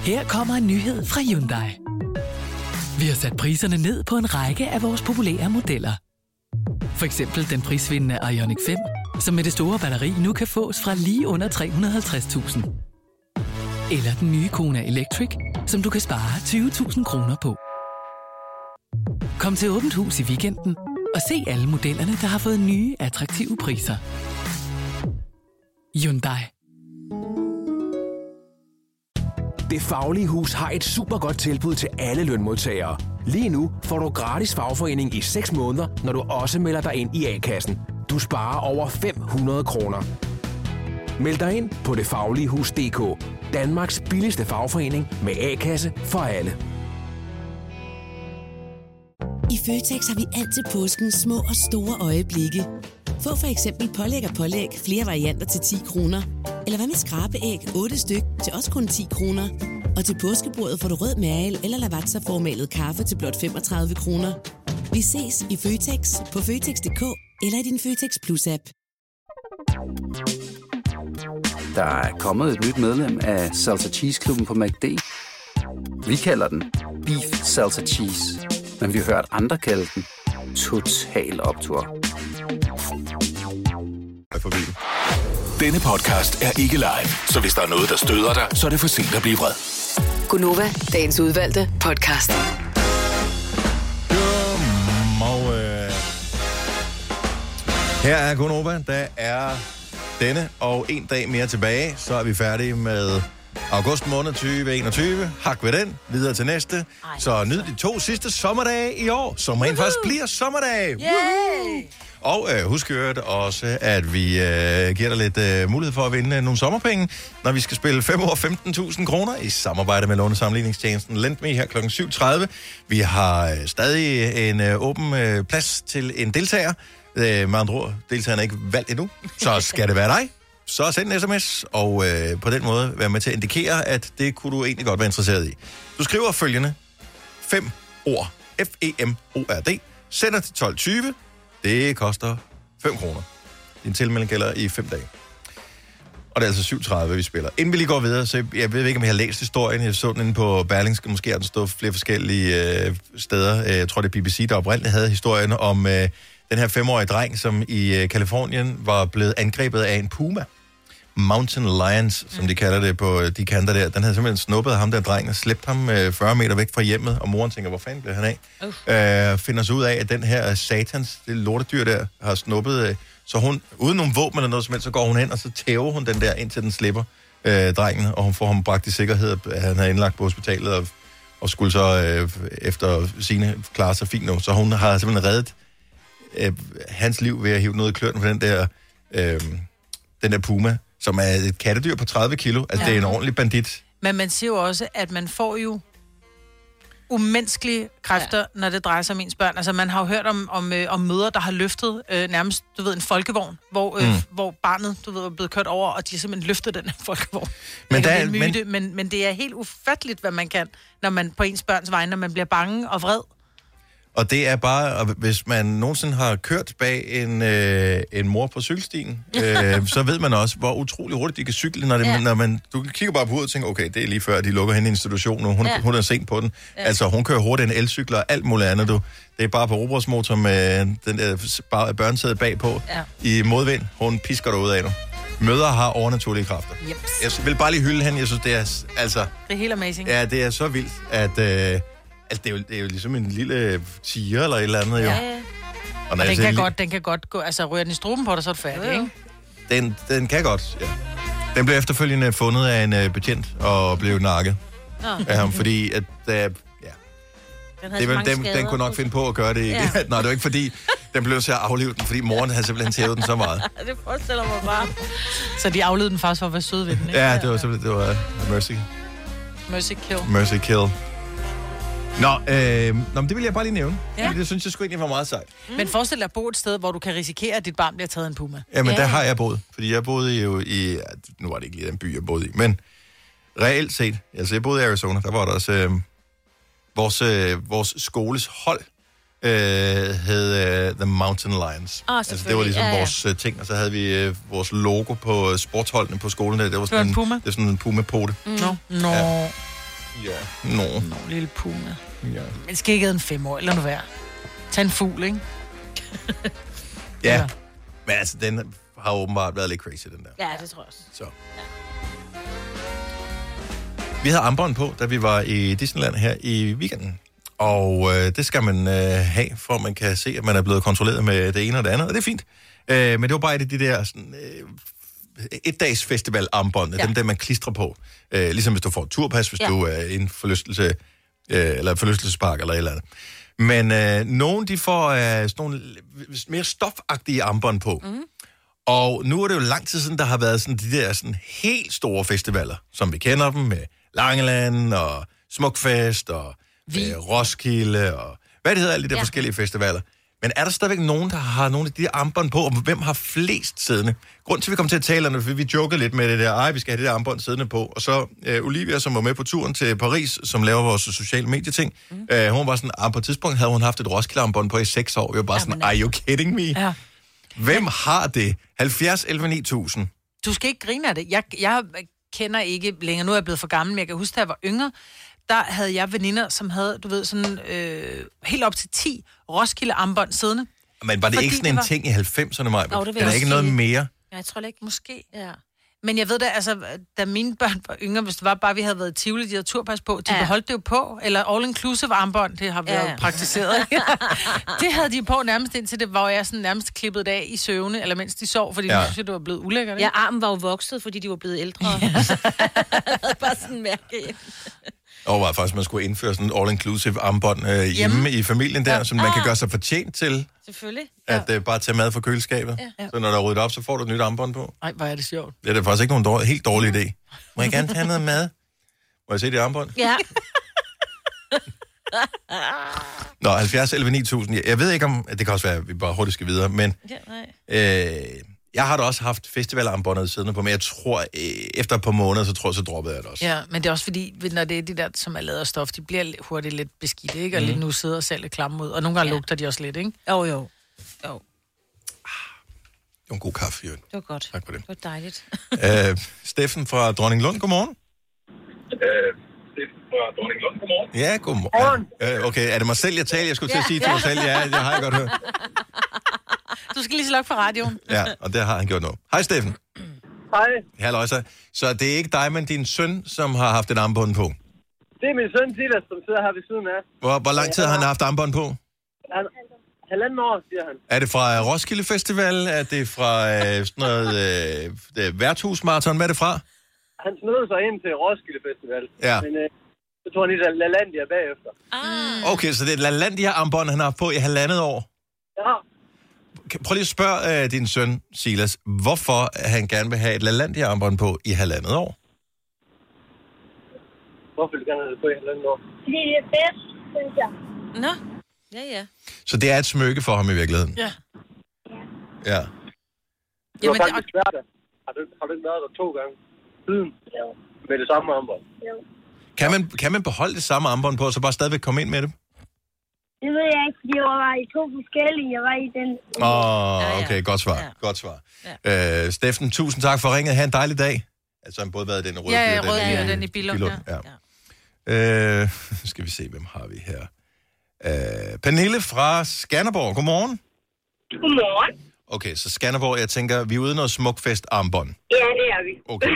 Her kommer en nyhed fra Hyundai. Vi har sat priserne ned på en række af vores populære modeller. For eksempel den prisvindende Ioniq fem, som med det store batteri nu kan fås fra lige under tre hundrede og halvtreds tusind. Eller den nye Kona Electric, som du kan spare tyve tusind kroner på. Kom til Åbent Hus i weekenden og se alle modellerne, der har fået nye, attraktive priser. Hyundai. Det Faglige Hus har et super godt tilbud til alle lønmodtagere. Lige nu får du gratis fagforening i seks måneder, når du også melder dig ind i A-kassen. Du sparer over fem hundrede kroner. Meld dig ind på det faglige hus punktum d k. Danmarks billigste fagforening med A-kasse for alle. I Føtex har vi altid påsken små og store øjeblikke. Få for eksempel pålæg og pålæg flere varianter til ti kroner. Eller hvad med skrabeæg otte styk til også kun ti kroner. Og til påskebordet får du rød mal eller lavatserformalet kaffe til blot femogtredive kroner. Vi ses i Føtex på Føtex punktum d k eller i din Føtex Plus-app. Der er kommet et nyt medlem af Salsa Cheese-klubben på McD. Vi kalder den Beef Salsa Cheese. Men vi har hørt andre kalde den total optur. Denne podcast er ikke live, så hvis der er noget, der støder dig, så er det for sent at blive vred. Gonova, dagens udvalgte podcast. Godmorgen. Her er Gonova, der er denne og en dag mere tilbage, så er vi færdige med... august måned tyve enogtyve. Hak ved den. Videre til næste. Ej, så nyd de to sidste sommerdage i år, som rent faktisk bliver sommerdage. Yeah. Og øh, husk øh, også, at vi øh, giver dig lidt øh, mulighed for at vinde nogle sommerpenge, når vi skal spille fem år femten tusind kroner i samarbejde med lånesammenligningstjenesten LendMe her klokken syv tredive. Vi har øh, stadig en øh, åben øh, plads til en deltager. Øh, med andre ord, deltageren er ikke valgt endnu. Så skal det være dig. Så send en sms, og øh, på den måde være med til at indikere, at det kunne du egentlig godt være interesseret i. Du skriver følgende. Fem ord. F-E-M-O-R-D. Sender til tolv tyve. Det koster fem kroner. Din tilmelding gælder i fem dage. Og det er altså syv tredive, vi spiller. Inden vi lige går videre, så jeg ved ikke, om jeg har læst historien. Jeg så den inde på Berlingske. Måske har den stået flere forskellige øh, steder. Jeg tror, det er B B C, der oprindeligt havde historien om... Øh, den her femårige dreng, som i Kalifornien var blevet angrebet af en puma. Mountain Lions, som de kalder det på de kanter der. Den havde simpelthen snuppet ham, der drengen, og slæbt ham fyrre meter væk fra hjemmet. Og moren tænker, hvor fanden blev han af? Uh. Øh, finder så ud af, at den her satans, det lortedyr der, har snuppet. Så hun, uden nogen våben eller noget som helst, så går hun hen, og så tæver hun den der, indtil den slipper øh, drengen. Og hun får ham bragt i sikkerhed, at han har indlagt på hospitalet, og, og skulle så øh, efter Signe klare sig fint nu. Så hun har simpelthen reddet hans liv ved at hive noget i kløren for den der, øh, den der puma, som er et kattedyr på tredive kilo. Altså, ja. Det er en ordentlig bandit. Men man siger jo også, at man får jo umenneskelige kræfter, ja. Når det drejer sig om ens børn. Altså, man har jo hørt om, om, øh, om mødre, der har løftet øh, nærmest, du ved, en folkevogn, hvor, øh, mm. hvor barnet, du ved, er blevet kørt over, og de har simpelthen løftet den her folkevogn. Men, der, det myte, men... Men, men det er helt ufatteligt, hvad man kan, når man på ens børns vegne, når man bliver bange og vred. Og det er bare, hvis man nogensinde har kørt bag en, øh, en mor på cykelstien, øh, så ved man også, hvor utrolig hurtigt de kan cykle, når, det, ja. Når man, du kigger bare på ud og tænker, okay, det er lige før, de lukker hende i institutionen, og hun, ja. Hun er sent på den. Ja. Altså, hun kører hurtigt en elcykler og alt muligt andet, du. Det er bare på robotsmotor med den der børnesæde bagpå, ja. I modvind. Hun pisker dig ud af nu. Mødre har overnaturlige kræfter. Yep. Jeg vil bare lige hylde hende, jeg synes, det er altså... Det er helt amazing. Ja, det er så vildt, at... Øh, Altså, det er, jo, det er jo ligesom en lille tiger eller et eller andet, jo. Ja, ja. Og, og den, kan li- godt, den kan godt gå... Altså, ryger den i struben på dig, så er det færdigt, ja, ikke? Den, den kan godt, ja. Den blev efterfølgende fundet af en uh, betjent og blev nakket. Nå. Af ham, fordi at... Uh, ja. Den, det, men, den, den kunne nok finde på at gøre det ikke. Ja. Nej, det var ikke fordi... Den blev så at aflive den, fordi moren havde simpelthen tævet den så meget. Det forestiller mig bare. Så de aflevede den faktisk for at være sød ved den, ikke? Ja, det var simpelthen... Det var uh, mercy. Mercy kill. Mercy kill. Nå, øh, nå, men det vil jeg bare lige nævne. Ja. Det synes jeg sgu egentlig var meget sejt. Mm. Men forestil dig at bo et sted, hvor du kan risikere, at dit barn bliver taget en puma. Jamen, ja. Der har jeg boet. Fordi jeg boede jo i... Nu var det ikke lige den by, jeg boede i. Men reelt set... Altså, jeg boede i Arizona. Der var der også... Øh, vores, øh, vores skoles hold øh, hed øh, The Mountain Lions. Oh, altså, det var ligesom ja, ja. Vores øh, ting. Og så havde vi øh, vores logo på øh, sportsholdene på skolen. Det var sådan en puma. Det var sådan en puma-pote. Mm. Nå. No. No. Ja. Ja, nå. No. Nå, lille puma. Ja. Men skal ikke have en femårig, eller noget værd. Tag en fugl, ikke? Ja, eller? Men altså, den har åbenbart været lidt crazy, den der. Ja, det tror jeg også. Så. Ja. Vi havde armbånd på, da vi var i Disneyland her i weekenden. Og øh, det skal man øh, have, for man kan se, at man er blevet kontrolleret med det ene og det andet. Og det er fint. Øh, men det var bare et af de der... Sådan, øh, et-dags festivalarmbåndene, ja. Dem der, man klistrer på. Øh, ligesom hvis du får et turpas, hvis ja. Du er i en forlystelse, øh, eller forlystelsespark, eller et eller andet. Men øh, nogen, de får øh, sådan nogle mere stofagtige armbånd på. Mm. Og nu er det jo lang tid siden, der har været sådan de der sådan helt store festivaler, som vi kender dem, med Langeland, og Smukfest, og øh, Roskilde, og hvad det hedder, alle de der ja. Forskellige festivaler. Men er der stadigvæk nogen, der har nogle af de der armbånd på, og hvem har flest siddende? Grunden til, vi kom til at tale om det, fordi vi jokede lidt med det der, ej, vi skal have det der armbånd siddende på. Og så øh, Olivia, som var med på turen til Paris, som laver vores sociale medieting, mm. øh, hun var sådan, ah, på et tidspunkt havde hun haft et Roskilde-armbånd på i seks år. Vi var bare sådan, are you kidding me? Ja. Hvem har det? halvfjerds elleve ni tusind. Du skal ikke grine af det. Jeg, jeg kender ikke længere, nu er jeg blevet for gammel, men jeg kan huske, da jeg var yngre, der havde jeg veninder, som havde, du ved, sådan øh, helt op til ti Roskilde-armbånd siddende. Men var det ikke sådan det var... en ting i halvfemserne, Majbert? No, det er ikke noget mere. Ja, jeg tror ikke. Måske, ja. Men jeg ved da, altså, da mine børn var yngre, hvis det var bare, vi havde været i Tivoli, de havde turpas på, de ja. Beholdt det jo på. Eller all-inclusive-armbånd, det har vi ja. Jo praktiseret. Det havde de på nærmest indtil det, hvor jeg sådan nærmest klippede af i søvne, eller mens de sov, fordi ja. De synes, at det var blevet ulækkert. Ja, armen var jo vokset, fordi de var blevet ældre. Ja. Bare sådan mærke. Og var faktisk, man skulle indføre sådan et all-inclusive armbånd øh, hjemme i familien der, ja. Som man kan gøre sig fortjent til. Selvfølgelig. Ja. At øh, bare tage mad fra køleskabet. Ja. Så når der er ryddet op, så får du et nyt armbånd på. Nej, hvor er det sjovt. Ja, det er faktisk ikke nogen dårlig, helt dårlig idé. Må jeg gerne tage noget mad? Må jeg se det armbånd? Ja. Nå, halvfjerds elleve ni tusind. Jeg ved ikke om... Det kan også være, at vi bare hurtigt skal videre, men... Ja, nej. Øh, jeg har da også haft festivalarmbåndet siddende på, men jeg tror, efter et par måneder, så tror jeg, så droppede jeg det også. Ja, men det er også fordi, når det er de der, som er lavet af stof, de bliver hurtigt lidt beskidte, ikke? Og mm. lidt nu sidder og selv lidt klamme ud. Og nogle gange ja. Lugter de også lidt, ikke? Jo, jo. jo. Det var en god kaffe, Jørgen. Det var godt. Tak for det. Det var dejligt. øh, Steffen fra Dronning Lund, godmorgen. Øh, Steffen fra Dronning Lund, godmorgen. Ja, godmorgen. Øh, okay, er det mig selv, jeg taler? Jeg skulle til ja, at sige ja. Til mig selv, ja, det har jeg godt hørt. Du skal lige slukke for radioen. Ja, og det har han gjort nu. Hej, Steffen. Hej. Halløjsa. Så det er ikke dig, men din søn, som har haft et armbånd på? Det er min søn, Silas, som sidder her ved siden af. Hvor, hvor lang tid har han haft armbånd på? Han, halvanden år, siger han. Er det fra Roskilde Festival? Er det fra øh, sådan noget øh, værtshusmarathon? Hvad er det fra? Han snød sig ind til Roskilde Festival. Ja. Men øh, så tror han lige, at LaLandia bagefter. Ah. Okay, så det er LaLandia-armbånd, han har haft på i halvandet år? Ja. Prøv lige at spørge uh, din søn, Silas, hvorfor han gerne vil have et LaLandia-armbånd på i halvandet år? Hvorfor vil du gerne have det på i halvandet år? Fordi det er fedt, synes jeg. Nå, ja, ja. Så det er et smykke for ham i virkeligheden? Ja. Ja. Det var faktisk svært. Har du, har du ikke været der to gange siden? Jo. Med det samme armbånd? Jo. Kan man, kan man beholde det samme armbånd på, og så bare stadigvæk komme ind med det? Det ved jeg ikke, fordi jeg var i to forskellige. Jeg var i den... Åh, oh, okay. Godt svar. Ja. Godt svar. Ja. Øh, Steffen, tusind tak for ringet. Ha' en dejlig dag. Altså, han både været i den røde ja, bil og den, ja, ja. den i Billund. Ja. Ja. Ja. Øh, skal vi se, hvem har vi her? Øh, Pernille fra Skanderborg. Godmorgen. Godmorgen. Okay, så Skanderborg, jeg tænker, vi er ude noget smukfest-armbånd. Ja, det er vi. Okay.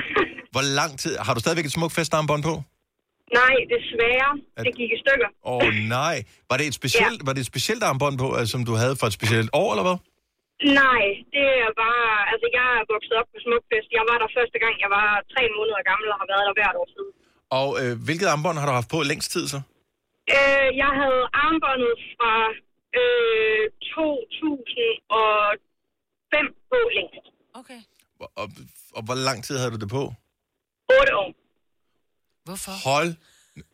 Hvor lang tid... Har du stadigvæk et smukfest-armbånd på? Nej, desværre. At... Det gik i stykker. Åh, oh, nej. Var det et specielt, ja. var det et specielt armbånd på, altså, som du havde for et specielt år, eller hvad? Nej, det er bare... Altså, jeg er vokset op på smukfest. Jeg var der første gang, jeg var tre måneder gammel og har været der hvert år siden. Og øh, hvilket armbånd har du haft på længst tid, så? Øh, jeg havde armbåndet fra øh, to tusind og fem på længst. Okay. Og, og, og hvor lang tid havde du det på? Otte år. Hvorfor? Hold.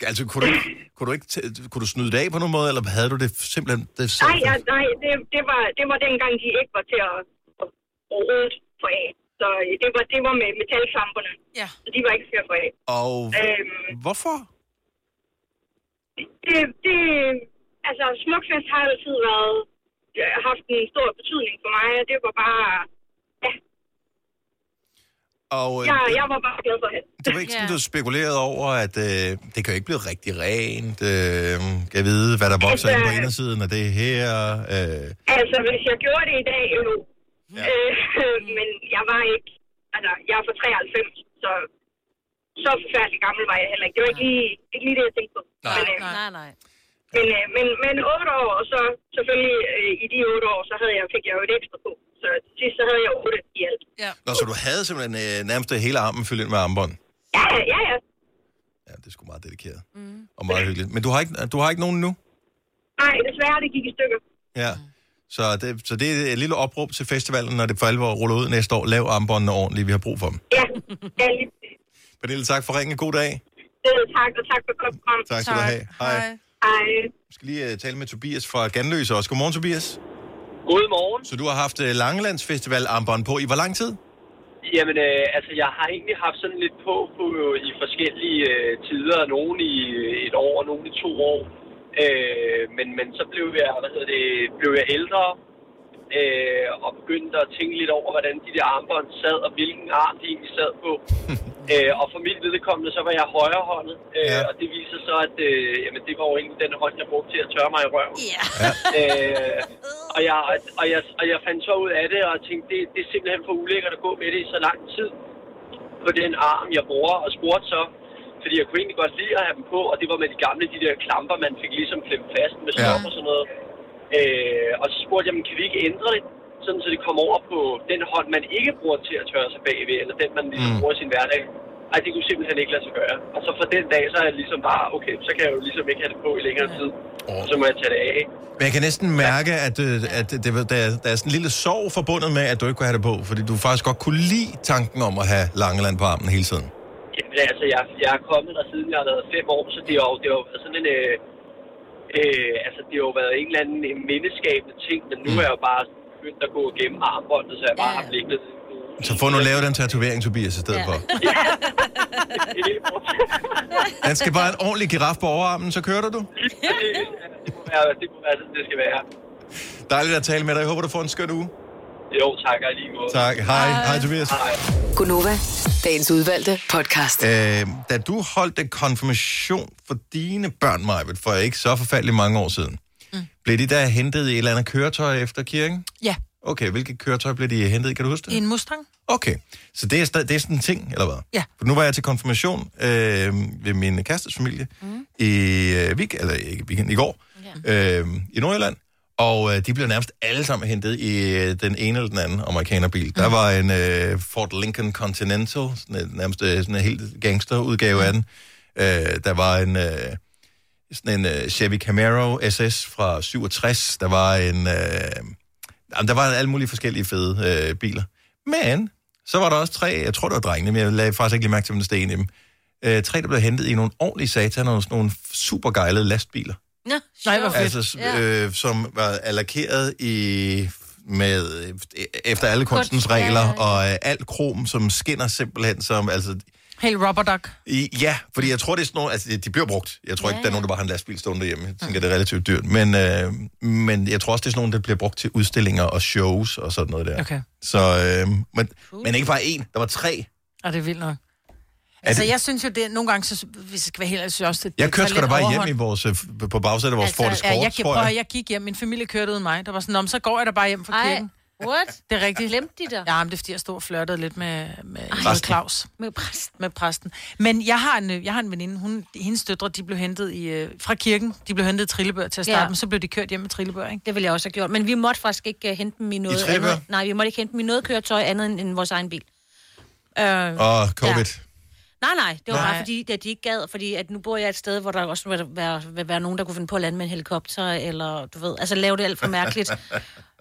Altså, kunne du, kunne du ikke kunne du snyde det af på nogen måde, eller havde du det simpelthen... Det selv? Nej, ja, nej det, det, var, det var dengang, de ikke var til at, at råde for af. Så det var, det var med metalklamperne. Ja. Så de var ikke til at få af. Og øhm, hvorfor? Det, det... Altså, smukfest har altid været, haft en stor betydning for mig, og det var bare... Ja. Og, øh, ja, jeg var bare glad for det. Det var ikke sådan, du spekulerede over, at øh, det kan jo ikke blive rigtig rent. Øh, kan jeg vide, hvad der vokser altså, ind på indersiden af det her? Øh. Altså, hvis jeg gjorde det i dag, jo. Ja. Øh, men jeg var ikke... Altså, jeg er fra treoghalvfems, så... Så forfærdelig gammel var jeg heller ikke. Det var ikke lige, ikke lige det, jeg tænkte på. Nej, men, øh, nej, nej. Men, øh, men, men otte år, og så selvfølgelig øh, i de otte år, så havde jeg, fik jeg jo et ekstra på. Så til sidst, så havde jeg otte i alt. Ja. Nå, så du havde simpelthen øh, nærmest hele armen fyldt ind med armbånd? Ja, ja, ja. Ja, det er sgu meget dedikeret. Mm. Og meget hyggeligt. Men du har, ikke, du har ikke nogen nu? Nej, desværre, det gik i stykker. Ja, så det, så det er et lille opråb til festivalen, når det for alvor ruller ud næste år. Lav armbåndene ordentligt, vi har brug for dem. Ja, ja lige Pernille, tak for ringen. God dag. Tak, og tak for godt program. Tak skal du have. Hej. Hej. Jeg skal lige uh, tale med Tobias fra Ganløse også. Godmorgen, Tobias. Godmorgen. Så du har haft uh, Langelandsfestival-armbånd på i hvor lang tid? Jamen, øh, altså, jeg har egentlig haft sådan lidt på, på i forskellige øh, tider. Nogle i et år, og nogle i to år. Øh, men, men så blev jeg, hvad hedder det, blev jeg ældre øh, og begyndte at tænke lidt over, hvordan de der armbånd sad, og hvilken arm de egentlig sad på. Øh, og for mit vedkommende, så var jeg højrehåndet, øh, ja. Og det viser så, at øh, jamen, det var jo egentlig den hånd, jeg brugte til at tørre mig i røven. Ja. Øh, og, jeg, og, jeg, og jeg fandt så ud af det, og tænkte, det, det er simpelthen for ulækkert at gå med det i så lang tid på den arm, jeg bruger, og spurgte så, fordi jeg kunne egentlig godt lide at have dem på, og det var med de gamle, de der klamper, man fik ligesom klemt fast med stop ja. Og sådan noget. Øh, og så spurgte jeg, kan vi ikke ændre det? Sådan, så det kommer over på den hånd, man ikke bruger til at tørre sig bagved, eller den, man ligesom mm. bruger i sin hverdag. Ej, det kunne simpelthen ikke lade sig gøre. Og så fra den dag, så er jeg ligesom bare, okay, så kan jeg jo ligesom ikke have det på i længere tid, oh. og så må jeg tage det af. Men jeg kan næsten mærke, at, at det, der, der er sådan en lille sorg forbundet med, at du ikke kunne have det på, fordi du faktisk godt kunne lide tanken om at have Langeland på armen hele tiden. Jamen altså, jeg, jeg er kommet der siden jeg har været fem år, så det er jo, det er jo sådan en... Øh, øh, altså, det har jo været en eller anden mindeskabende ting, men nu mm. er jeg jo bare... at gå gennem armbåndet, så jeg bare har blikket. Så får nu lavet den tatovering, Tobias, i stedet ja. For. Den skal bare en ordentlig giraf på overarmen, så kører du? Ja. Det må være, det må være, det skal være. Dejligt at tale med dig. Jeg håber, du får en skøn uge. Jo, tak. Jeg lige måde. Tak. Hej. Hej, Hej Tobias. Hej. Gonova, dagens udvalgte podcast. Øh, da du holdt en konfirmation for dine børn, Majbert, for ikke så forfærdelig mange år siden, blev de der hentet i et eller andet køretøj efter kirken? Ja. Okay, hvilket køretøj blev de hentet i? Kan du huske det? I en Mustang. Okay, så det er, stadig, det er sådan en ting, eller hvad? Ja. For nu var jeg til konfirmation øh, ved min kærestes familie mm. i øh, weekend, eller ikke weekend, i går, ja. øh, i Nordjylland. Og øh, de blev nærmest alle sammen hentet i øh, den ene eller den anden amerikanerbil. Mm. Der var en øh, Ford Lincoln Continental, sådan, nærmest øh, sådan en helt gangsterudgave mm. af den. Øh, der var en... Øh, sådan en uh, Chevy Camaro S S fra syvogtres, der var en uh, Jamen, der var alle mulige forskellige fede øh, biler. Men så var der også tre, jeg tror, det var drengene, men jeg lagde faktisk ikke lige mærke til, om det steg ind i dem. Øh, tre, der blev hentet i nogle ordentlige sataner og sådan nogle supergejlede lastbiler. Nå, nej, hvor fedt. Altså, øh, som var allakeret i... med efter alle kunstens regler, ja, ja, ja. og øh, alt krom, som skinner simpelthen som... Altså, helt rubber duck. I, ja, fordi jeg tror, det er sådan noget... Altså, de, de bliver brugt. Jeg tror ja, ikke, der er nogen, der bare har en lastbil stående derhjemme. Jeg tænker, det er relativt dyrt. Men, øh, men jeg tror også, det er sådan nogen, der bliver brugt til udstillinger og shows og sådan noget der. Okay. Så, øh, men, men ikke bare én. Der var tre. Og det er vildt nok. Altså, det... jeg synes jo, det nogle gange, så, hvis jeg skal være helt ærlig, også... Det, jeg kørte sgu da bare overhånd. Hjem i vores, på bagsæt af vores altså, Ford Escort, jeg, jeg, jeg. jeg gik hjem, min familie kørte uden mig. Der var sådan, om så går jeg da bare hjem fra kirken. What? Det er rigtigt. Glemte de der? Ja, men det er, fordi jeg stod og flirtede lidt med, med, med Claus. Med præsten. Med præsten. Men jeg har en, jeg har en veninde, hun, hendes døtre, de blev hentet i, fra kirken. De blev hentet i Trillebør til at starte, ja. Men så blev de kørt hjem med Trillebør, ikke? Det ville jeg også have gjort. Men vi måtte faktisk ikke hente dem i noget... I Trillebør? Nej, vi måtte ikke hente dem i noget køretøj andet end, end vores egen bil. Øh, og covid. Ja. Nej, nej. Det var nej. Bare fordi, at de ikke gad, fordi at nu bor jeg et sted, hvor der også vil være, vil være nogen, der kunne finde på at lande med en helikopter, eller du ved, altså lave det alt for mærkeligt.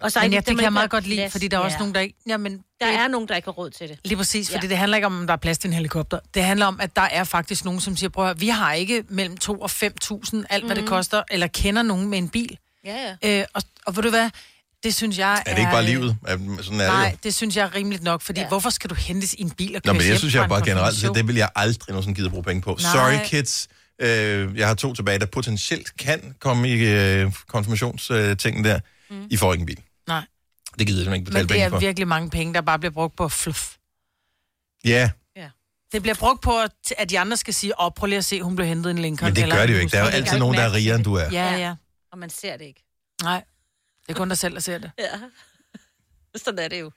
Og så men ja, det kan jeg meget godt lide, plads. Fordi der er også ja. Nogen, der ikke... Jamen, der det, er nogen, der ikke har råd til det. Lige præcis, fordi ja. Det handler ikke om, om der er plads til en helikopter. Det handler om, at der er faktisk nogen, som siger, prøv at vi har ikke mellem to og fem tusind, alt mm-hmm. hvad det koster, eller kender nogen med en bil. Ja, ja. Øh, og, og ved du hvad... Det synes jeg er... Er det ikke bare livet? Sådan er nej, det, det synes jeg er rimeligt nok, fordi ja. Hvorfor skal du hentes i en bil og køres hjem? Nå, men jeg synes jeg bare generelt, så det vil jeg aldrig nogen gider bruge penge på. Nej. Sorry kids, øh, jeg har to tilbage, der potentielt kan komme i øh, konfirmationstingen der. Mm. I får ikke en bil. Nej. Det gider jeg simpelthen ikke betale penge for. Men det er virkelig mange penge, der bare bliver brugt på fluff. Ja. Yeah. Det bliver brugt på, at de andre skal sige, åh, oh, prøv lige at se, hun blev hentet en Lincoln. Men det eller gør det jo ikke. Der er jo altid nogen, der er rigere, end du er. Ja, ja. Og man ser det ikke. Nej. Det er kun dig selv, der ser det. Ja. Sådan er det jo.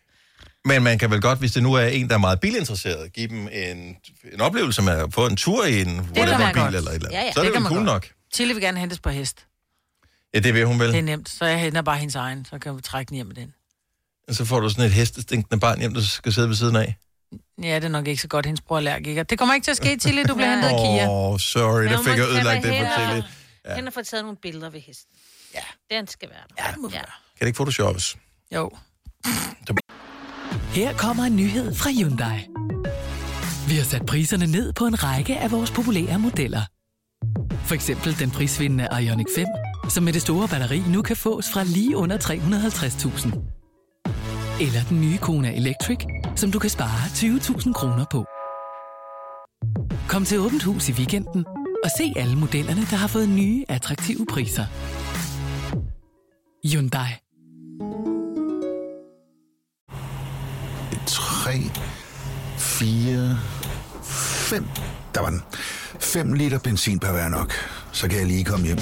Men man kan vel godt, hvis det nu er en, der er meget bilinteresseret, give dem en, en oplevelse med at få en tur i en whatever bil eller et eller andet. Ja, ja. Så er det, det jo cool godt. Nok. Tilly vil gerne hentes på hest. Ja, det vil hun vel. Det er nemt. Så jeg henter bare hendes egen, så kan vi trække den hjem med den. Og så får du sådan et hestestinkende barn hjem, der skal sidde ved siden af. Ja, det er nok ikke så godt, hendes bror er allergiker. Det kommer ikke til at ske, Tilly, du bliver hentet af Kia. Åh, oh, sorry, der fik jeg ødelagt det for Tilly. Ja. Hende har fået taget nogle billeder ved hesten. Ja. Den skal være der. Ja, det må ja. Være. Kan det ikke photoshoppes? Jo. Her kommer en nyhed fra Hyundai. Vi har sat priserne ned på en række af vores populære modeller. For eksempel den prisvindende Ioniq fem, som med det store batteri nu kan fås fra lige under tre hundrede og halvtreds tusind. Eller den nye Kona Electric, som du kan spare tyve tusind kroner på. Kom til Åbent Hus i weekenden og se alle modellerne, der har fået nye, attraktive priser. Hyundai. tre, fire, fem. Der var den. fem liter benzin per vær nok. Så kan jeg lige komme hjem.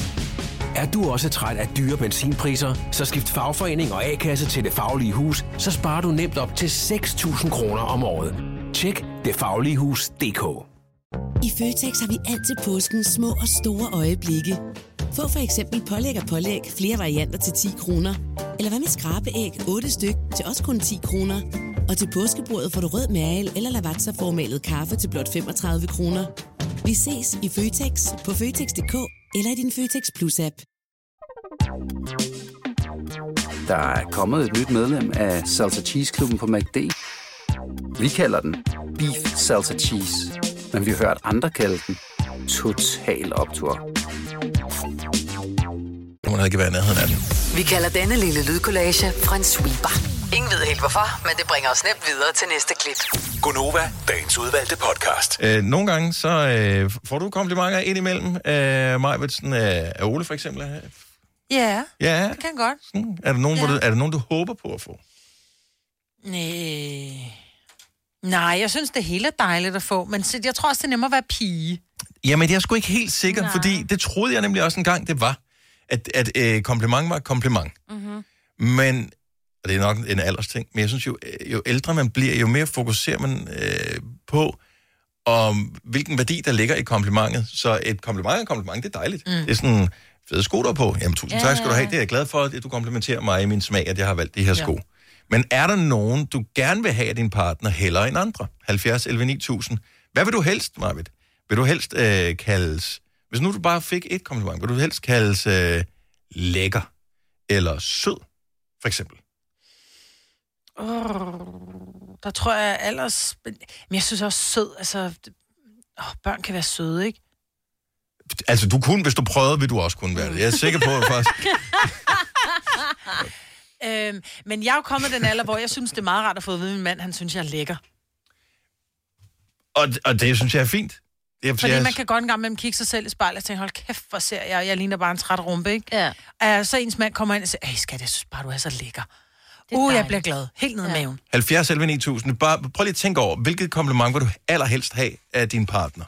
Er du også træt af dyre benzinpriser, så skift fagforening og A-kasse til Det Faglige Hus, så sparer du nemt op til seks tusind kroner om året. Tjek det faglige hus punktum d k. I Føtex har vi altid påskens små og store øjeblikke. Få for eksempel pålæg og pålæg flere varianter til ti kroner. Eller hvad med skrabeæg otte styk til også kun ti kroner. Og til påskebordet får du rød mal eller lavatserformalet kaffe til blot femogtredive kroner. Vi ses i Føtex på Føtex punktum d k eller i din Føtex Plus-app. Der er kommet et nyt medlem af Salsa Cheese-klubben på McD. Vi kalder den Beef Salsa Cheese, men vi har hørt andre kalde den Total Optur. Ikke være nærheden af den. Vi kalder denne lille lydkollage fra en sweeper. Ingen ved helt hvorfor, men det bringer os nemt videre til næste klip. Gonova, dagens udvalgte podcast. Æh, nogle gange så øh, får du komplimenter indimellem. Øh, Majbetsen af øh, Ole for eksempel. Ja, yeah, yeah. Det kan godt. Sådan. Er der nogen, yeah. du, er der nogen, du håber på at få? Næh. Nej, jeg synes det hele er dejligt at få, men jeg tror også, det er nemmere at være pige. Jamen, jeg er sgu ikke helt sikker, nej. Fordi det troede jeg nemlig også en gang, det var. At, at øh, kompliment var et kompliment. Mm-hmm. Men, og det er nok en aldersting, men jeg synes jo, jo ældre man bliver, jo mere fokuserer man øh, på, om hvilken værdi, der ligger i komplimentet. Så et kompliment er et kompliment, det er dejligt. Mm. Det er sådan, fede sko der på. Jamen, tusind ja, tak skal du have. Det er jeg glad for, at du komplimenterer mig i min smag, at jeg har valgt de her sko. Ja. Men er der nogen, du gerne vil have din partner hellere end andre? halvfjerds elleve ni tusind. Hvad vil du helst, Marvitt? Vil du helst øh, kaldes... Hvis nu du bare fik et kompliment, vil du helst kaldes øh, lækker eller sød, for eksempel? Oh, der tror jeg alders... Men jeg synes også sød, altså... Oh, børn kan være søde, ikke? Altså, du kunne, hvis du prøvede, vil du også kunne være det. Jeg er sikker på, at faktisk... øhm, men jeg er jo kommet den alder, hvor jeg synes, det er meget rart at få at vide, min mand, han synes, jeg er lækker. Og, og det synes jeg er fint. Jeg, Fordi jeg... man kan godt en gang mellem kigge sig selv i spejlet og tænke, hold kæft, hvor ser jeg, jeg ligner bare en træt rumpe, ikke? Ja. Uh, så ens mand kommer ind og siger, ej skat, jeg synes bare, du er så lækker. Uh, jeg bliver glad. Helt ned i ja. maven. halvfjerds elleve ni tusind. Bare, prøv lige at tænke over, hvilket kompliment vil du allerhelst have af din partner?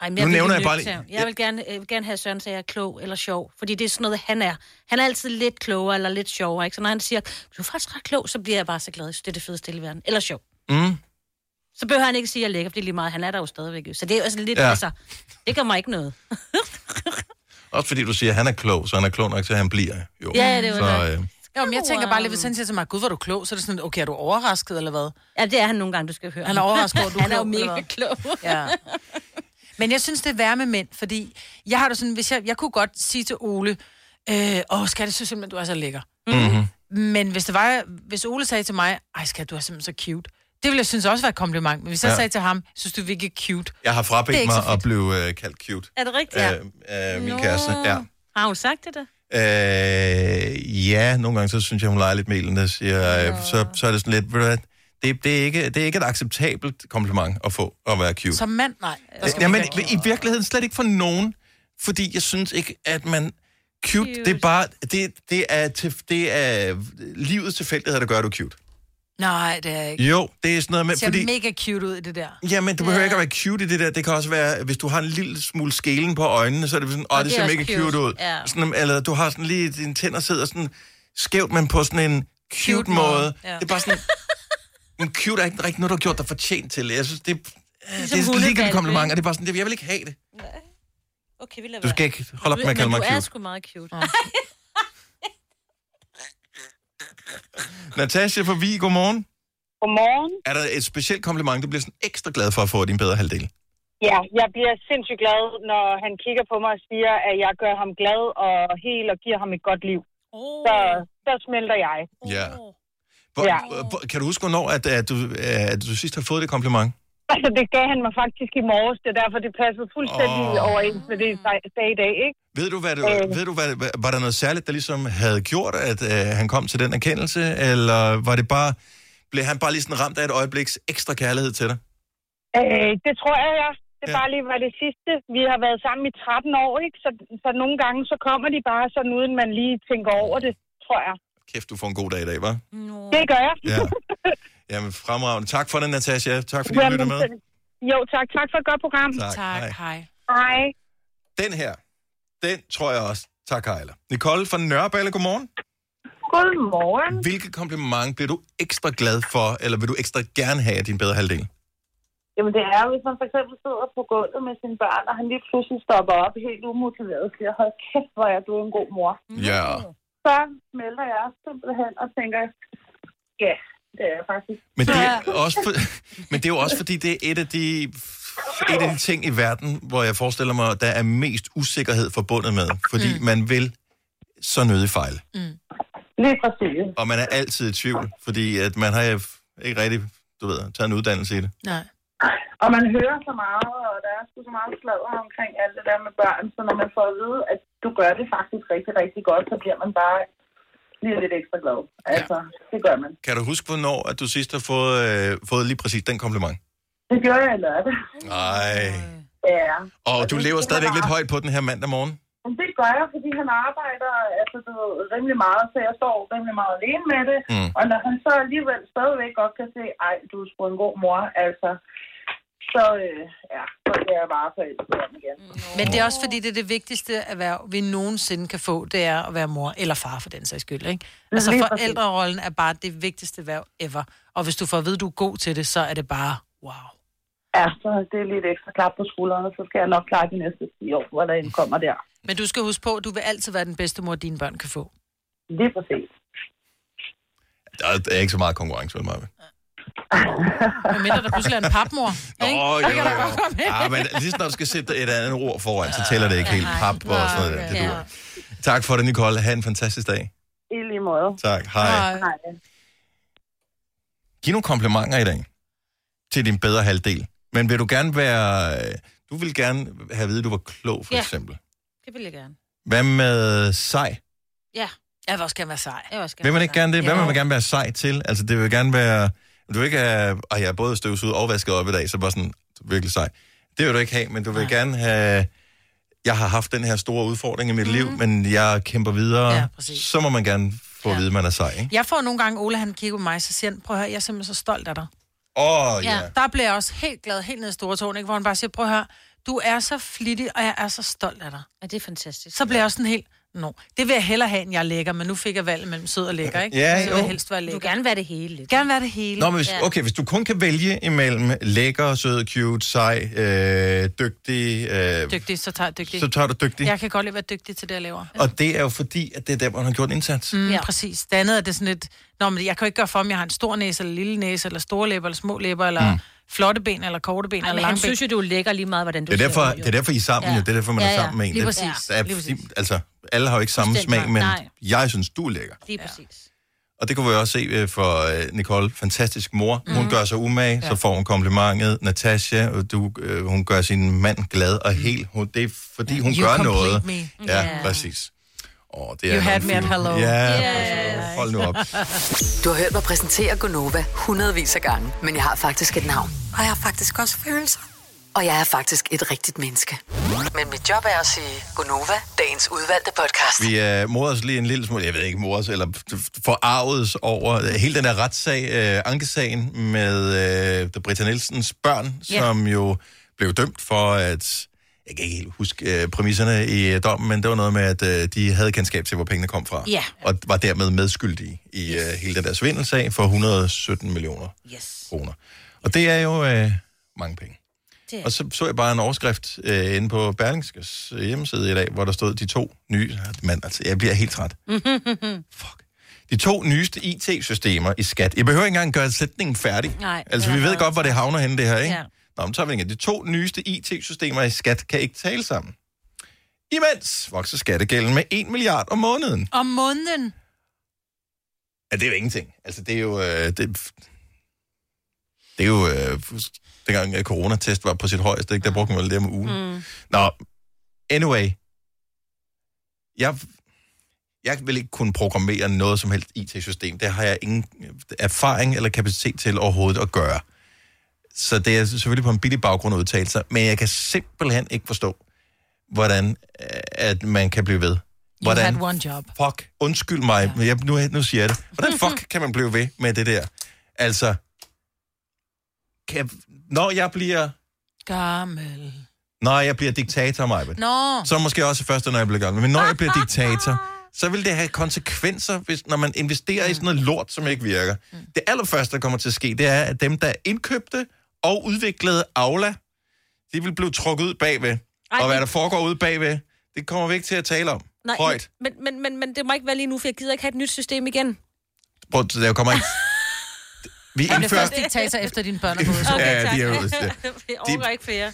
Ej, men jeg, vil jeg, bare... jeg vil gerne, jeg vil gerne have Søren, så jeg er klog eller sjov. Fordi det er sådan noget, han er. Han er altid lidt klogere eller lidt sjovere, ikke? Så når han siger, du er faktisk ret klog, så bliver jeg bare så glad. Det er det fedeste i verden. Eller sjov. Mm. Så behøver han ikke sige, at jeg lægger, fordi lige meget, han er der jo stadigvæk. Så det er jo altså lidt, ja. altså, det gør mig ikke noget. Også fordi du siger, at han er klog, så han er klog nok til, at han bliver. Jo. Ja, det er jo så, øh... jo, men jeg tænker bare lidt, hvis han siger til mig, gud, var du klog, så er det sådan, okay, er du overrasket, eller hvad? Ja, det er han nogle gange, du skal høre. Han er overrasket, du han er jo mega klog. Ja. Men jeg synes, det er værre med mænd, fordi jeg har det sådan, hvis jeg, jeg kunne godt sige til Ole, øh, åh, skat, jeg synes simpelthen, du er så lækker. Mm-hmm. Men hvis det var, hvis Ole sagde til mig, ej skat, du er simpelthen så cute. Det ville jeg synes også være et kompliment, men hvis jeg ja. sagde til ham, synes du virkelig cute. Jeg har frabedt mig at blive øh, kaldt cute. Er det rigtigt? Øh, øh, min no. kæreste, ja. Har hun sagt det da? Øh, ja, nogle gange så synes jeg, hun leger lidt med elen, der siger, øh, så, så er det sådan lidt, ved du hvad, det, det, er ikke, det er ikke et acceptabelt kompliment at få at være cute. Som mand, nej. Jamen, vi i virkeligheden slet ikke for nogen, fordi jeg synes ikke, at man... Cute, cute. det er bare... Det, det, er, det, er, det er livets tilfældighed, der gør, du cute. Nej, det er ikke. Jo, det er sådan noget med... Det ser fordi, mega cute ud i det der. Jamen, du behøver ja. ikke at være cute i det der. Det kan også være, hvis du har en lille smule skelen på øjnene, så er det sådan, åh, oh, det, det ser mega cute, cute ud. Ja. Sådan, eller du har sådan lige dine tænder sidder sådan skævt, men på sådan en cute, cute måde. måde. Ja. Det er bare sådan... Men cute er ikke rigtig noget, du har gjort dig fortjent til. Jeg synes, det er... Det, det er sådan ligegyldigt kompliment, og det er bare sådan, jeg vil ikke have det. Okay, vi lader være. Du skal ikke holde op med at kalde mig cute. Men du er sgu meget cute. Oh. Natasha fra Vig, godmorgen. Godmorgen. Er der et specielt kompliment, du bliver sådan ekstra glad for at få din bedre halvdel? Ja, jeg bliver sindssygt glad, når han kigger på mig og siger, at jeg gør ham glad og hel og giver ham et godt liv. Oh. Så, så smelter jeg. Ja. Hvor, ja. Hvor, kan du huske, hvornår at, at, du, at du sidst har fået det kompliment? Altså, det gav han mig faktisk i morges, det er derfor, det passede fuldstændig oh. overens med det, jeg sagde i dag, ikke? Ved du, hvad det, øh. ved du hvad, var der noget særligt, der ligesom havde gjort, at øh, han kom til den erkendelse, eller var det bare, blev han bare lige sådan ramt af et øjebliks ekstra kærlighed til dig? Øh, det tror jeg, ja. Det ja. bare lige var det sidste. Vi har været sammen i tretten år, ikke? Så, så nogle gange, så kommer de bare sådan, uden man lige tænker over det, tror jeg. Kæft, du får en god dag i dag, hva'? No. Det gør jeg. Ja. Jamen, fremragende. Tak for det, Natasha. Tak fordi du lytter med. Jo, tak. Tak for et godt program. Tak. tak hej. hej. Hej. Den her, den tror jeg også. Tak, Kajla. Nicole fra Nørreballe, godmorgen. Godmorgen. Hvilket kompliment bliver du ekstra glad for, eller vil du ekstra gerne have af din bedre halvdel? Jamen, det er hvis man for eksempel sidder på gulvet med sine børn, og han lige pludselig stopper op helt umotiveret og siger, hold kæft, hvor er du en god mor. Ja. Så melder jeg simpelthen og tænker, ja... Yeah. Det er faktisk. Men det er, også for, men det er jo også fordi, det er et af, de, et af de ting i verden, hvor jeg forestiller mig, der er mest usikkerhed forbundet med. Fordi mm. man vil så nødig fejle. Mm. Lige præcis. Og man er altid i tvivl, fordi at man har ikke rigtig, du ved, taget en uddannelse i det. Nej. Og man hører så meget, og der er så meget sladder omkring alt det der med børn, så når man får at vide, at du gør det faktisk rigtig, rigtig godt, så bliver man bare... Det er lidt ekstra glad. Altså, ja. det gør man. Kan du huske, hvornår at du sidst har fået, øh, fået lige præcis den kompliment? Det gjorde jeg i lørdag. Nej. Ja. Og, og du lever stadigvæk lidt højt på den her mandag morgen? Det gør jeg, fordi han arbejder altså, det er rimelig meget, så jeg står rimelig meget alene med det. Mm. Og når han så alligevel stadigvæk godt kan se, ej, du er sgu en god mor, altså... Så, øh, ja, så kan jeg bare forælde ham igen. Men det er også fordi, det er det vigtigste erhverv, vi nogensinde kan få, det er at være mor eller far for den sags skyld, ikke? Altså forældrerollen er bare det vigtigste erhverv ever. Og hvis du får at vide, at du er god til det, så er det bare wow. Ja, så det er lidt ekstra klap på skuldrene, så skal jeg nok klare de næste ti år, hvor der end kommer der. Men du skal huske på, at du vil altid være den bedste mor, dine børn kan få. Det er præcis. Der er ikke så meget konkurrence, vel, Maja? Men mindre, der pludselig er en papmor, ikke? Nå, jo, jo. Ja, men lige snart du skal sætte et andet ord foran, så tæller det ikke helt pap og sådan noget der. Det duer. Tak for det, Nicole. Ha' en fantastisk dag. I lige måde. Tak. Hej. Hej. give nogle komplimenter i dag til din bedre halvdel. Men vil du gerne være... Du vil gerne have at vide, at du var klog, for ja, eksempel. Det vil jeg gerne. Hvad med sej? Ja, jeg vil også gerne være sej. Jeg vil også gerne vil man ikke sej. Gerne det? Hvad vil man gerne være sej til? Altså, det vil gerne være... Du vil ikke have... Og jeg er både støvsuget og vasket op i dag, så bare sådan virkelig sej. Det vil du ikke have, men du vil ja, gerne have... Jeg har haft den her store udfordring i mit mm-hmm. liv, men jeg kæmper videre. Ja, så må man gerne få ja, at vide, at man er sej, ikke? Jeg får nogle gange, Ole han kigger på mig, så siger han, prøv at høre, jeg er simpelthen så stolt af dig. Åh, oh, ja. Yeah. Der bliver jeg også helt glad, helt ned i store tårn, ikke? Hvor han bare siger, prøv at høre, du er så flittig, og jeg er så stolt af dig. Ja, det er fantastisk. Så bliver jeg også sådan helt, no, det vil jeg hellere have, end jeg er lækker, men nu fik jeg valget mellem sød og lækker, ikke? Ja, så jo. Vil helst være lækker. Du vil gerne være det hele. Lidt. Gerne være det hele. Nå, men hvis, okay, hvis du kun kan vælge imellem lækker, sød, cute, sej, øh, dygtig... Øh, dygtig, så tager dygtig. Så tager du dygtig. Jeg kan godt lide at være dygtig til det, jeg laver. Og det er jo fordi, at det er der, hvor han har gjort en indsats. Mm, ja, præcis. Det andet er det sådan et... Nå, men jeg kan jo ikke gøre for, om jeg har en stor næse, eller lille næse, eller store læber, eller små læber, eller... Mm. flotte ben, eller korte ben, ej, eller lange ben. Han synes jo, du er lækker lige meget, hvordan du det er derfor, ser ud. Det er derfor, I er sammen, ja. Jo. Det er derfor, man ja, ja. Er sammen med en. Lige præcis. Det, er, lige præcis. Altså, alle har jo ikke samme Bestemt, smag, men nej. Jeg synes, du er lækker. Lige præcis. Ja. Og det kunne vi også se for Nicole, fantastisk mor. Mm-hmm. Hun gør sig umage, ja. Så får hun komplimentet. Natasha, du, hun gør sin mand glad og helt. Det er fordi, yeah. hun you gør noget. Me. Ja, yeah. præcis. Oh, det er you had me at hello. Ja, yeah, yes. Hold nu op. Du har hørt mig præsentere Gonova hundredvis af gange, men jeg har faktisk et navn. Og jeg har faktisk også følelser. Og jeg er faktisk et rigtigt menneske. Men mit job er at sige Gonova, dagens udvalgte podcast. Vi er mordes lige en lille smule, jeg ved ikke mordes, eller forarvet over hele den her retssag, øh, ankesagen med øh, The Britta Nielsens børn, yeah. som jo blev dømt for at... Jeg kan ikke helt huske øh, præmisserne i dommen, men det var noget med, at øh, de havde kendskab til, hvor pengene kom fra. Yeah. Og var dermed medskyldige i yes. øh, hele den der svindelsag for et hundrede og sytten millioner yes. kroner. Og det er jo øh, mange penge. Det. Og så så jeg bare en overskrift øh, inde på Berlingskes hjemmeside i dag, hvor der stod de to nye... Man, altså, jeg bliver helt træt. Fuck. De to nyeste I T-systemer i skat. Jeg behøver ikke engang gøre sætningen færdig. Nej, altså, vi ved godt, hvor det havner henne, det her, ikke? Ja. Nå, så de to nyeste I T-systemer i skat kan ikke tale sammen. Imens vokser skattegælden med en milliard om måneden. Om måneden? Ja, det er jo ingenting. Altså, det er jo... Øh, det, det er jo... Øh, dengang coronatest var på sit højeste, ikke? Der brugte man vel det om ugen. Mm. Nå, anyway. Jeg, jeg vil ikke kunne programmere noget som helst I T-system. Det har jeg ingen erfaring eller kapacitet til overhovedet at gøre. Så det er selvfølgelig på en billig baggrund af udtalelser, men jeg kan simpelthen ikke forstå, hvordan at man kan blive ved. Hvordan, you had one job. Fuck, undskyld mig, yeah. jeg, nu, nu siger jeg det. Hvordan fuck kan man blive ved med det der? Altså, kan, når jeg bliver... Gammel. Når jeg bliver diktator, Majbert. No. Så måske også først, når jeg bliver gammel. Men når jeg bliver diktator, så vil det have konsekvenser, hvis, når man investerer mm. i sådan noget lort, som ikke virker. Mm. Det allerførste, der kommer til at ske, det er, at dem, der indkøbte og udviklede Aula, de vil blive trukket ud bagved. Ej, og hvad der foregår ude bagved, det kommer vi ikke til at tale om. Nej, højt. Men, men, men, men det må ikke være lige nu, for jeg gider ikke have et nyt system igen. Prøv, der kommer ikke... Vi indfører... Det er først diktator efter dine børn og hovedet. Okay, ja, de er jo... Vi overgår ikke flere.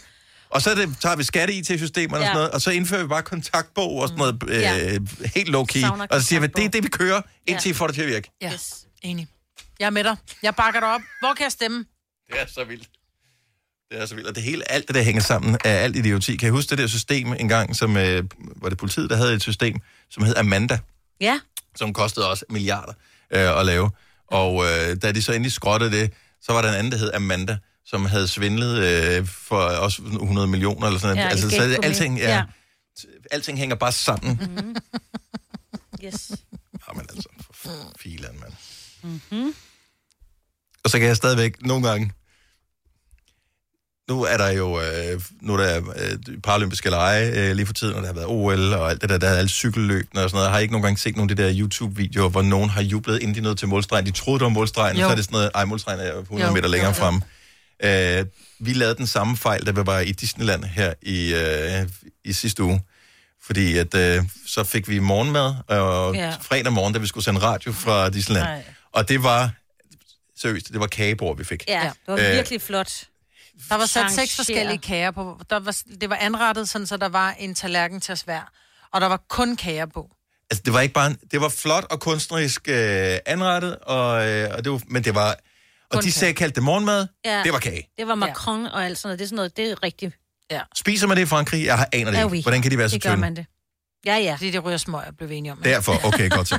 Og så det, tager vi skatte-I T-systemerne ja. Og sådan noget, og så indfører vi bare kontaktbog og sådan noget mm. øh, ja. Helt low-key. Og så siger vi, det er det, vi kører, indtil ja. Får det til at virke. Ja, yes. Enig. Jeg er med dig. Jeg bakker dig op. Hvor kan jeg stemme? Det er så vildt. Det er så vildt. Og det hele, alt det der hænger sammen af alt idioti. Kan jeg huske det der system engang, som øh, var det politiet, der havde et system, som hed Amanda. Ja. Som kostede også milliarder øh, at lave. Og øh, da de så endelig skrottede det, så var der en anden, der hed Amanda, som havde svindlet øh, for også hundrede millioner eller sådan noget. Ja, altså, så det, alting, ja, ja. Alting hænger bare sammen. Mm-hmm. Yes. Jamen altså, for filan, mand. Mm-hmm. Og så kan jeg stadigvæk nogle gange... Nu er der jo øh, nu er der, øh, paralympiske lege øh, lige for tiden, og der har været O L og alt det der, der er alle cykelløbene og sådan noget. Jeg har ikke nogen gange set nogle af de der YouTube-videoer, hvor nogen har jublet, inden de nåede til målstregen. De troede, det var målstregen, så er det sådan noget, ej, målstregen er hundrede meter længere jo, jo. Frem. Uh, vi lavede den samme fejl, da vi var i Disneyland her i, uh, i sidste uge. Fordi at, uh, så fik vi morgenmad, og yeah. fredag morgen, da vi skulle sende radio fra Disneyland. Nej. Og det var, seriøst, det var kagebord, vi fik. Ja, yeah, det var uh, virkelig flot. Der var sat seks forskellige kager på. Der var, det var anrettet, sådan, så der var en tallerken til os hver. Og der var kun kager på. Altså, det var ikke bare en, det var flot og kunstnerisk uh, anrettet, og, uh, og det var, men det var... Og de sagde, kaldte det morgenmad. Ja. Det var kage. Det var macaron ja. Og alt sådan noget. Det er sådan noget, det er rigtigt. Ja. Spiser man det i Frankrig? Jeg aner det ja, oui. Hvordan kan de være så det tynde? Det gør man det. Ja, ja. Fordi det ryger smøger, blev vi enige om. Derfor, okay, godt så.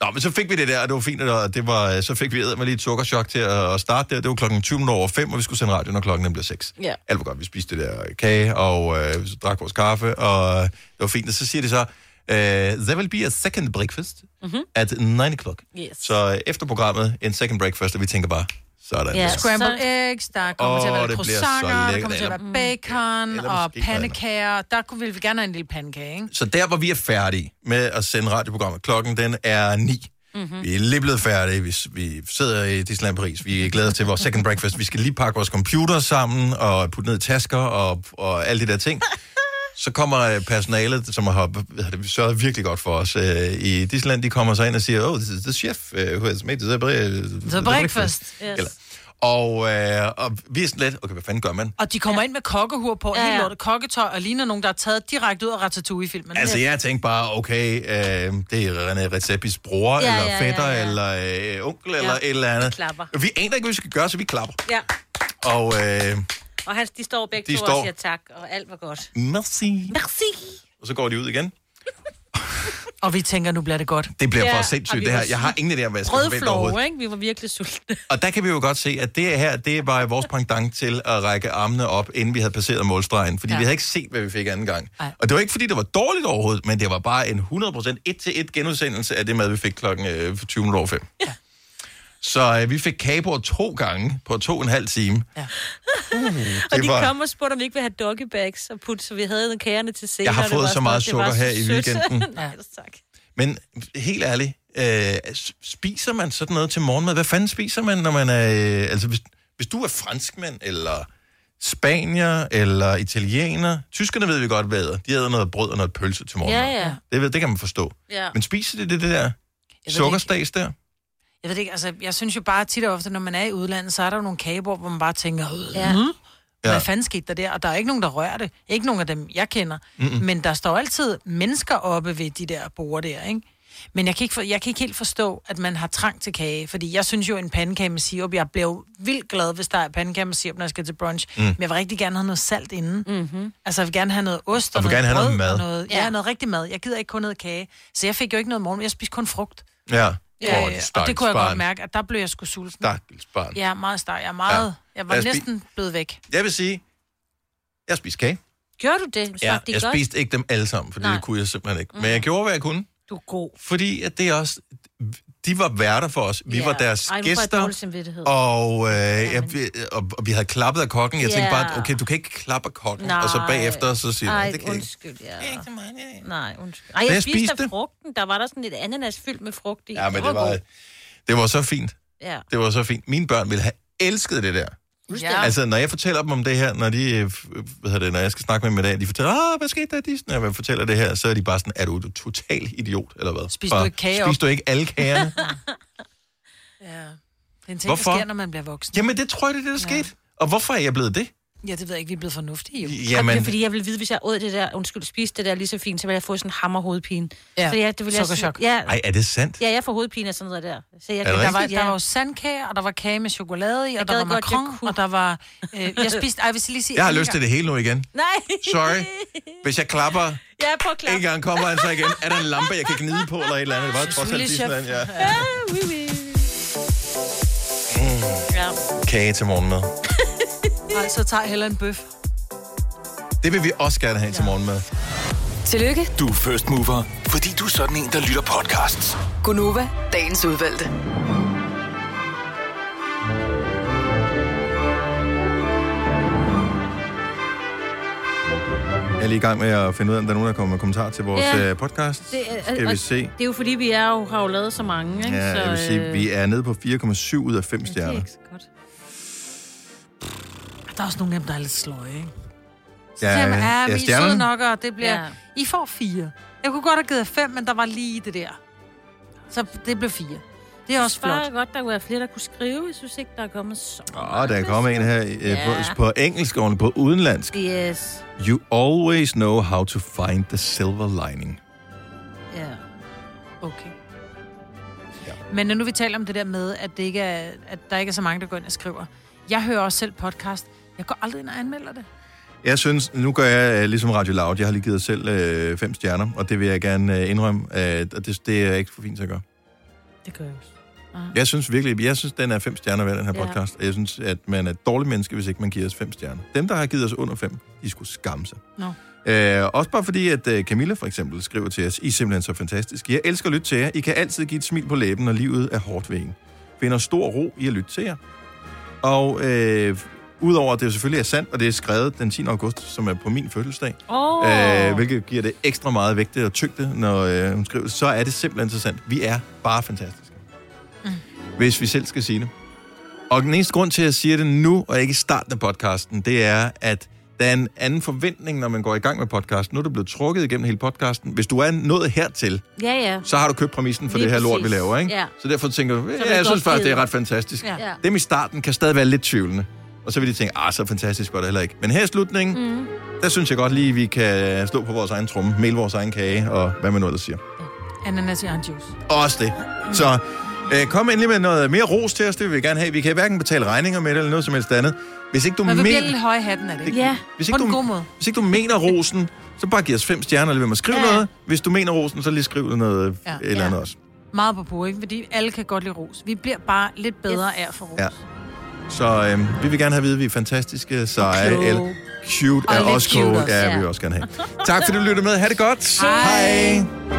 Nå, men så fik vi det der, og det var fint, og det var, så fik vi med lige et sukkerchok til at starte der. Det var klokken tyve over fem, og vi skulle sende radio, når klokken blev seks. Ja. Alt var godt, vi spiste det der kage, og øh, drak vores kaffe, og det var fint. Og så siger de så, there will be a second breakfast mm-hmm. at nine o'clock. Yes. Så efter programmet, en second breakfast, og vi tænker bare, sådan. Ja, der. Scrambled eggs, der kommer oh, til at være croissanter, der kommer til at være bacon eller, og pandekager. Der ville vi gerne have en lille pandekage, ikke? Så der, hvor vi er færdige med at sende radioprogrammet, klokken den er ni. Mm-hmm. Vi er lige blevet færdige, vi, vi sidder i Disneyland Paris, vi glæder os til vores second breakfast. Vi skal lige pakke vores computer sammen og putte ned i tasker og, og alle de der ting. Så kommer personalet, som har sørget virkelig godt for os øh, i Disneyland, de kommer så ind og siger, oh, this is the chef who has made the breakfast. breakfast. Yes. Eller, og, øh, og vi er sådan lidt, okay, hvad fanden gør man? Og de kommer ja. ind med kokkehur på, ja, ja. helt lortet kokketøj, og ligner nogen, der er taget direkte ud af Ratatouille-filmen. Altså, jeg tænkte bare, okay, øh, det er René Recepis bror, ja, eller ja, fætter, ja, ja. eller øh, onkel, ja. eller et eller andet. Klapper. Vi aner ikke, hvad vi skal gøre, så vi klapper. Ja. Og... Øh, Og han, de står begge de to står... og siger tak, og alt var godt. Merci. Merci. Og så går de ud igen. Og vi tænker, nu bliver det godt. Det bliver ja, for sindssygt, det her. Jeg har ingen idé om, hvad jeg skal forvente overhovedet. Ikke? Vi var virkelig sultne. Og der kan vi jo godt se, at det her, det var vores pendant til at række armene op, inden vi havde passeret målstregen. Fordi ja. vi havde ikke set, hvad vi fik anden gang. Ej. Og det var ikke, fordi det var dårligt overhovedet, men det var bare en hundrede procent et til et genudsendelse af det mad, vi fik klokken tyve over fem. Ja. Så øh, vi fik kagebord to gange på to og en halv time. Ja. Uh, og de var... kom og spurgte, om vi ikke ville have doggybags og putte, så vi havde den kagerne til senere. Jeg har fået så sådan, meget sukker her i weekenden. Nej, tak. Men helt ærligt, øh, spiser man sådan noget til morgenmad? Hvad fanden spiser man, når man er... Øh, altså, hvis, hvis du er franskmand, eller spanier, eller italiener... Tyskerne ved vi godt, hvad er. De havde noget brød og noget pølse til morgenmad. Ja, ja. Det, ved, det kan man forstå. Ja. Men spiser de det, det der sukkerstads der? Jeg ved det ikke, altså, jeg synes jo bare tit og ofte, når man er i udlandet, så er der jo nogle kagebord, hvor man bare tænker, ja. hvad fanden skete der der? Og der er ikke nogen, der rører det. Ikke nogen af dem, jeg kender. Mm-mm. Men der står altid mennesker oppe ved de der bord der, ikke? Men jeg kan ikke, for, jeg kan ikke helt forstå, at man har trang til kage, fordi jeg synes jo, en pandekage med sirup, jeg bliver vildt glad, hvis der er pandekage med sirup, når jeg skal til brunch. Mm. Men jeg vil rigtig gerne have noget salt inden. Mm-hmm. Altså, jeg vil gerne have noget ost og, og noget brød. Noget og noget, ja, noget rigtig mad. Jeg gider ikke kun noget kage. Så jeg fik jo ikke noget morgen, jeg spiste kun frugt. Ja. Ja, ja, ja. Og det kunne jeg godt mærke, at der blev jeg sgu sulten. Stakkels barn. Ja, meget stark. Jeg, meget, ja. jeg var jeg spi- næsten blevet væk. Jeg vil sige, jeg spiste kage. Gjorde du det? Smagte ja, det jeg godt? Spiste ikke dem alle sammen, for det kunne jeg simpelthen ikke. Mm. Men jeg gjorde, hvad jeg kunne. Du er god. Fordi at det også... De var værter for os. Vi yeah. var deres Ej, gæster, og, øh, ja, men... jeg, og, og vi havde klappet af kokken. Jeg yeah. tænkte bare, okay, du kan ikke klappe af kokken. Nej. Og så bagefter, så siger Ej, det kan undskyld, ja. Det er ikke så meget, ja. Nej, undskyld. Ej, jeg, jeg spiste af frugten. Der var der sådan lidt ananas fyldt med frugt i. Ja, men det var, det var så fint. Ja. Det var så fint. Mine børn ville have elsket det der. Ja. Altså, når jeg fortæller dem om det her, når de, hvad det, når jeg skal snakke med dem i dag, de fortæller, ah, hvad skete der i Disney? Når jeg fortæller det her, så er de bare sådan, er du en total idiot, eller hvad? Spiser du ikke kage? Spiser du ikke alle kagerne? Ja. Det er en ting, hvorfor? Der sker, når man bliver voksen. Jamen, det tror jeg, det er det, der ja. skete. Og hvorfor er jeg blevet det? Ja, det ved jeg ikke, vi er blevet fornuftige, jo. Jamen... Det er, fordi jeg ville vide, hvis jeg åd det der, undskyld, spiste det der lige så fint, så ville jeg få sådan en hammerhovedpine. Ja, så ja, det ville sukkerchok. Jeg, ja. Ej, er det sandt? Ja, jeg får hovedpine af sådan noget der. Så jeg, der, var, der var jo sandkage, og der var kage med chokolade i, og der var macaron, og der var... Øh, jeg spiste... Ej, hvis jeg lige siger... Jeg har lyst til det hele nu igen. Nej. Sorry. Hvis jeg klapper... Ja, på klap. En gang kommer han så igen. Er der en lampe, jeg kan gnide på, eller et eller andet? Det var trods alt Disneyland, ja. Ja, oui, oui. Mm. Kage til morgenmad. Nej, så tager jeg hellere en bøf. Det vil vi også gerne have ja. til morgenmad. Tillykke. Du er first mover, fordi du er sådan en, der lytter podcasts. Gonova, dagens udvalgte. Jeg er lige i gang med at finde ud af, om der er nogen, der kommer med kommentarer til vores ja, podcast. Det er, skal vi se. Det er jo fordi, vi er jo, har jo lavet så mange. Ikke? Ja, så, jeg vil sige, øh... vi er nede på fire komma syv ud af fem stjerner. Det er ikke så godt. Der er også nogle af dem, der er lidt sløje, ikke? Så ja, siger man, ja, vi er søde nok, og det bliver... Ja. I får fire. Jeg kunne godt have givet fem, men der var lige det der. Så det blev fire. Det er også flot. Det er godt, der kunne være flere, der kunne skrive. Jeg synes ikke, der er kommet så meget. Åh, der er kommet en her øh, ja. på, på engelsk og på udenlandsk. Yes. You always know how to find the silver lining. Ja. Okay. Ja. Men nu vi taler om det der med, at, det ikke er, at der ikke er så mange, der går ind og skriver. Jeg hører også selv podcast. Jeg går aldrig ind og anmelder det. Jeg synes, nu gør jeg ligesom Radio Loud. Jeg har lige givet selv øh, fem stjerner, og det vil jeg gerne øh, indrømme. Øh, og det, det er ikke for fint til at gøre. Det gør jeg også. Aha. Jeg synes virkelig, jeg synes, den er fem stjerner ved den her podcast. Ja. Jeg synes, at man er et dårligt menneske, hvis ikke man giver os fem stjerner. Dem, der har givet os under fem, de skulle skamme sig. No. Øh, også bare fordi, at øh, Camilla for eksempel skriver til os, I er simpelthen så fantastisk. Jeg elsker at lytte til jer. I kan altid give et smil på læben, når livet er hårdt ved en. Finder stor ro i at lytte til jer. Og øh, udover at det jo selvfølgelig er sandt, og det er skrevet den tiende august, som er på min fødselsdag, oh. øh, hvilket giver det ekstra meget vægte og tyngde, når øh, hun skriver, så er det simpelthen så sandt. Vi er bare fantastiske. Mm. Hvis vi selv skal sige det. Og den eneste grund til, at jeg siger det nu, og ikke i starten af podcasten, det er, at der er en anden forventning, når man går i gang med podcasten. Nu er du blevet trukket igennem hele podcasten. Hvis du er nået hertil, ja, ja. så har du købt præmissen for lige det her præcis. Lort, vi laver. Ikke? Ja. Så derfor tænker du, ja, jeg synes faktisk, det er ret fantastisk. Ja. Ja. Dem i starten kan stadig være lidt tvivlende. Og så vil de tænke, ah, så fantastisk var det heller ikke. Men her i slutningen, mm. der synes jeg godt lige, vi kan slå på vores egen tromme, male vores egen kage, og hvad man nu ellers siger. Ja. Ananas i orangejuice. Også det. Mm. Så øh, kom endelig med noget mere ros til os, det vil vi gerne have. Vi kan hverken betale regninger med det, eller noget som helst andet. Hvis ikke du men vi bliver lidt høje hatten af det. det ja, hvis ikke, du, hvis ikke du mener rosen, så bare giv os fem stjerner, eller ved at skrive ja. noget. Hvis du mener rosen, så lige skriv noget ja. eller ja. andet også. Meget på på, ikke? Fordi alle kan godt lide ros. Vi bliver bare lidt bedre yes. af for ros. Ja. Så øhm, vi vil gerne have at vide, at vi er fantastiske, seje, okay. eller cute og er også cool. Ja, vi vil også gerne have. Tak fordi du lyttede med. Ha' det godt. Hej. Hej.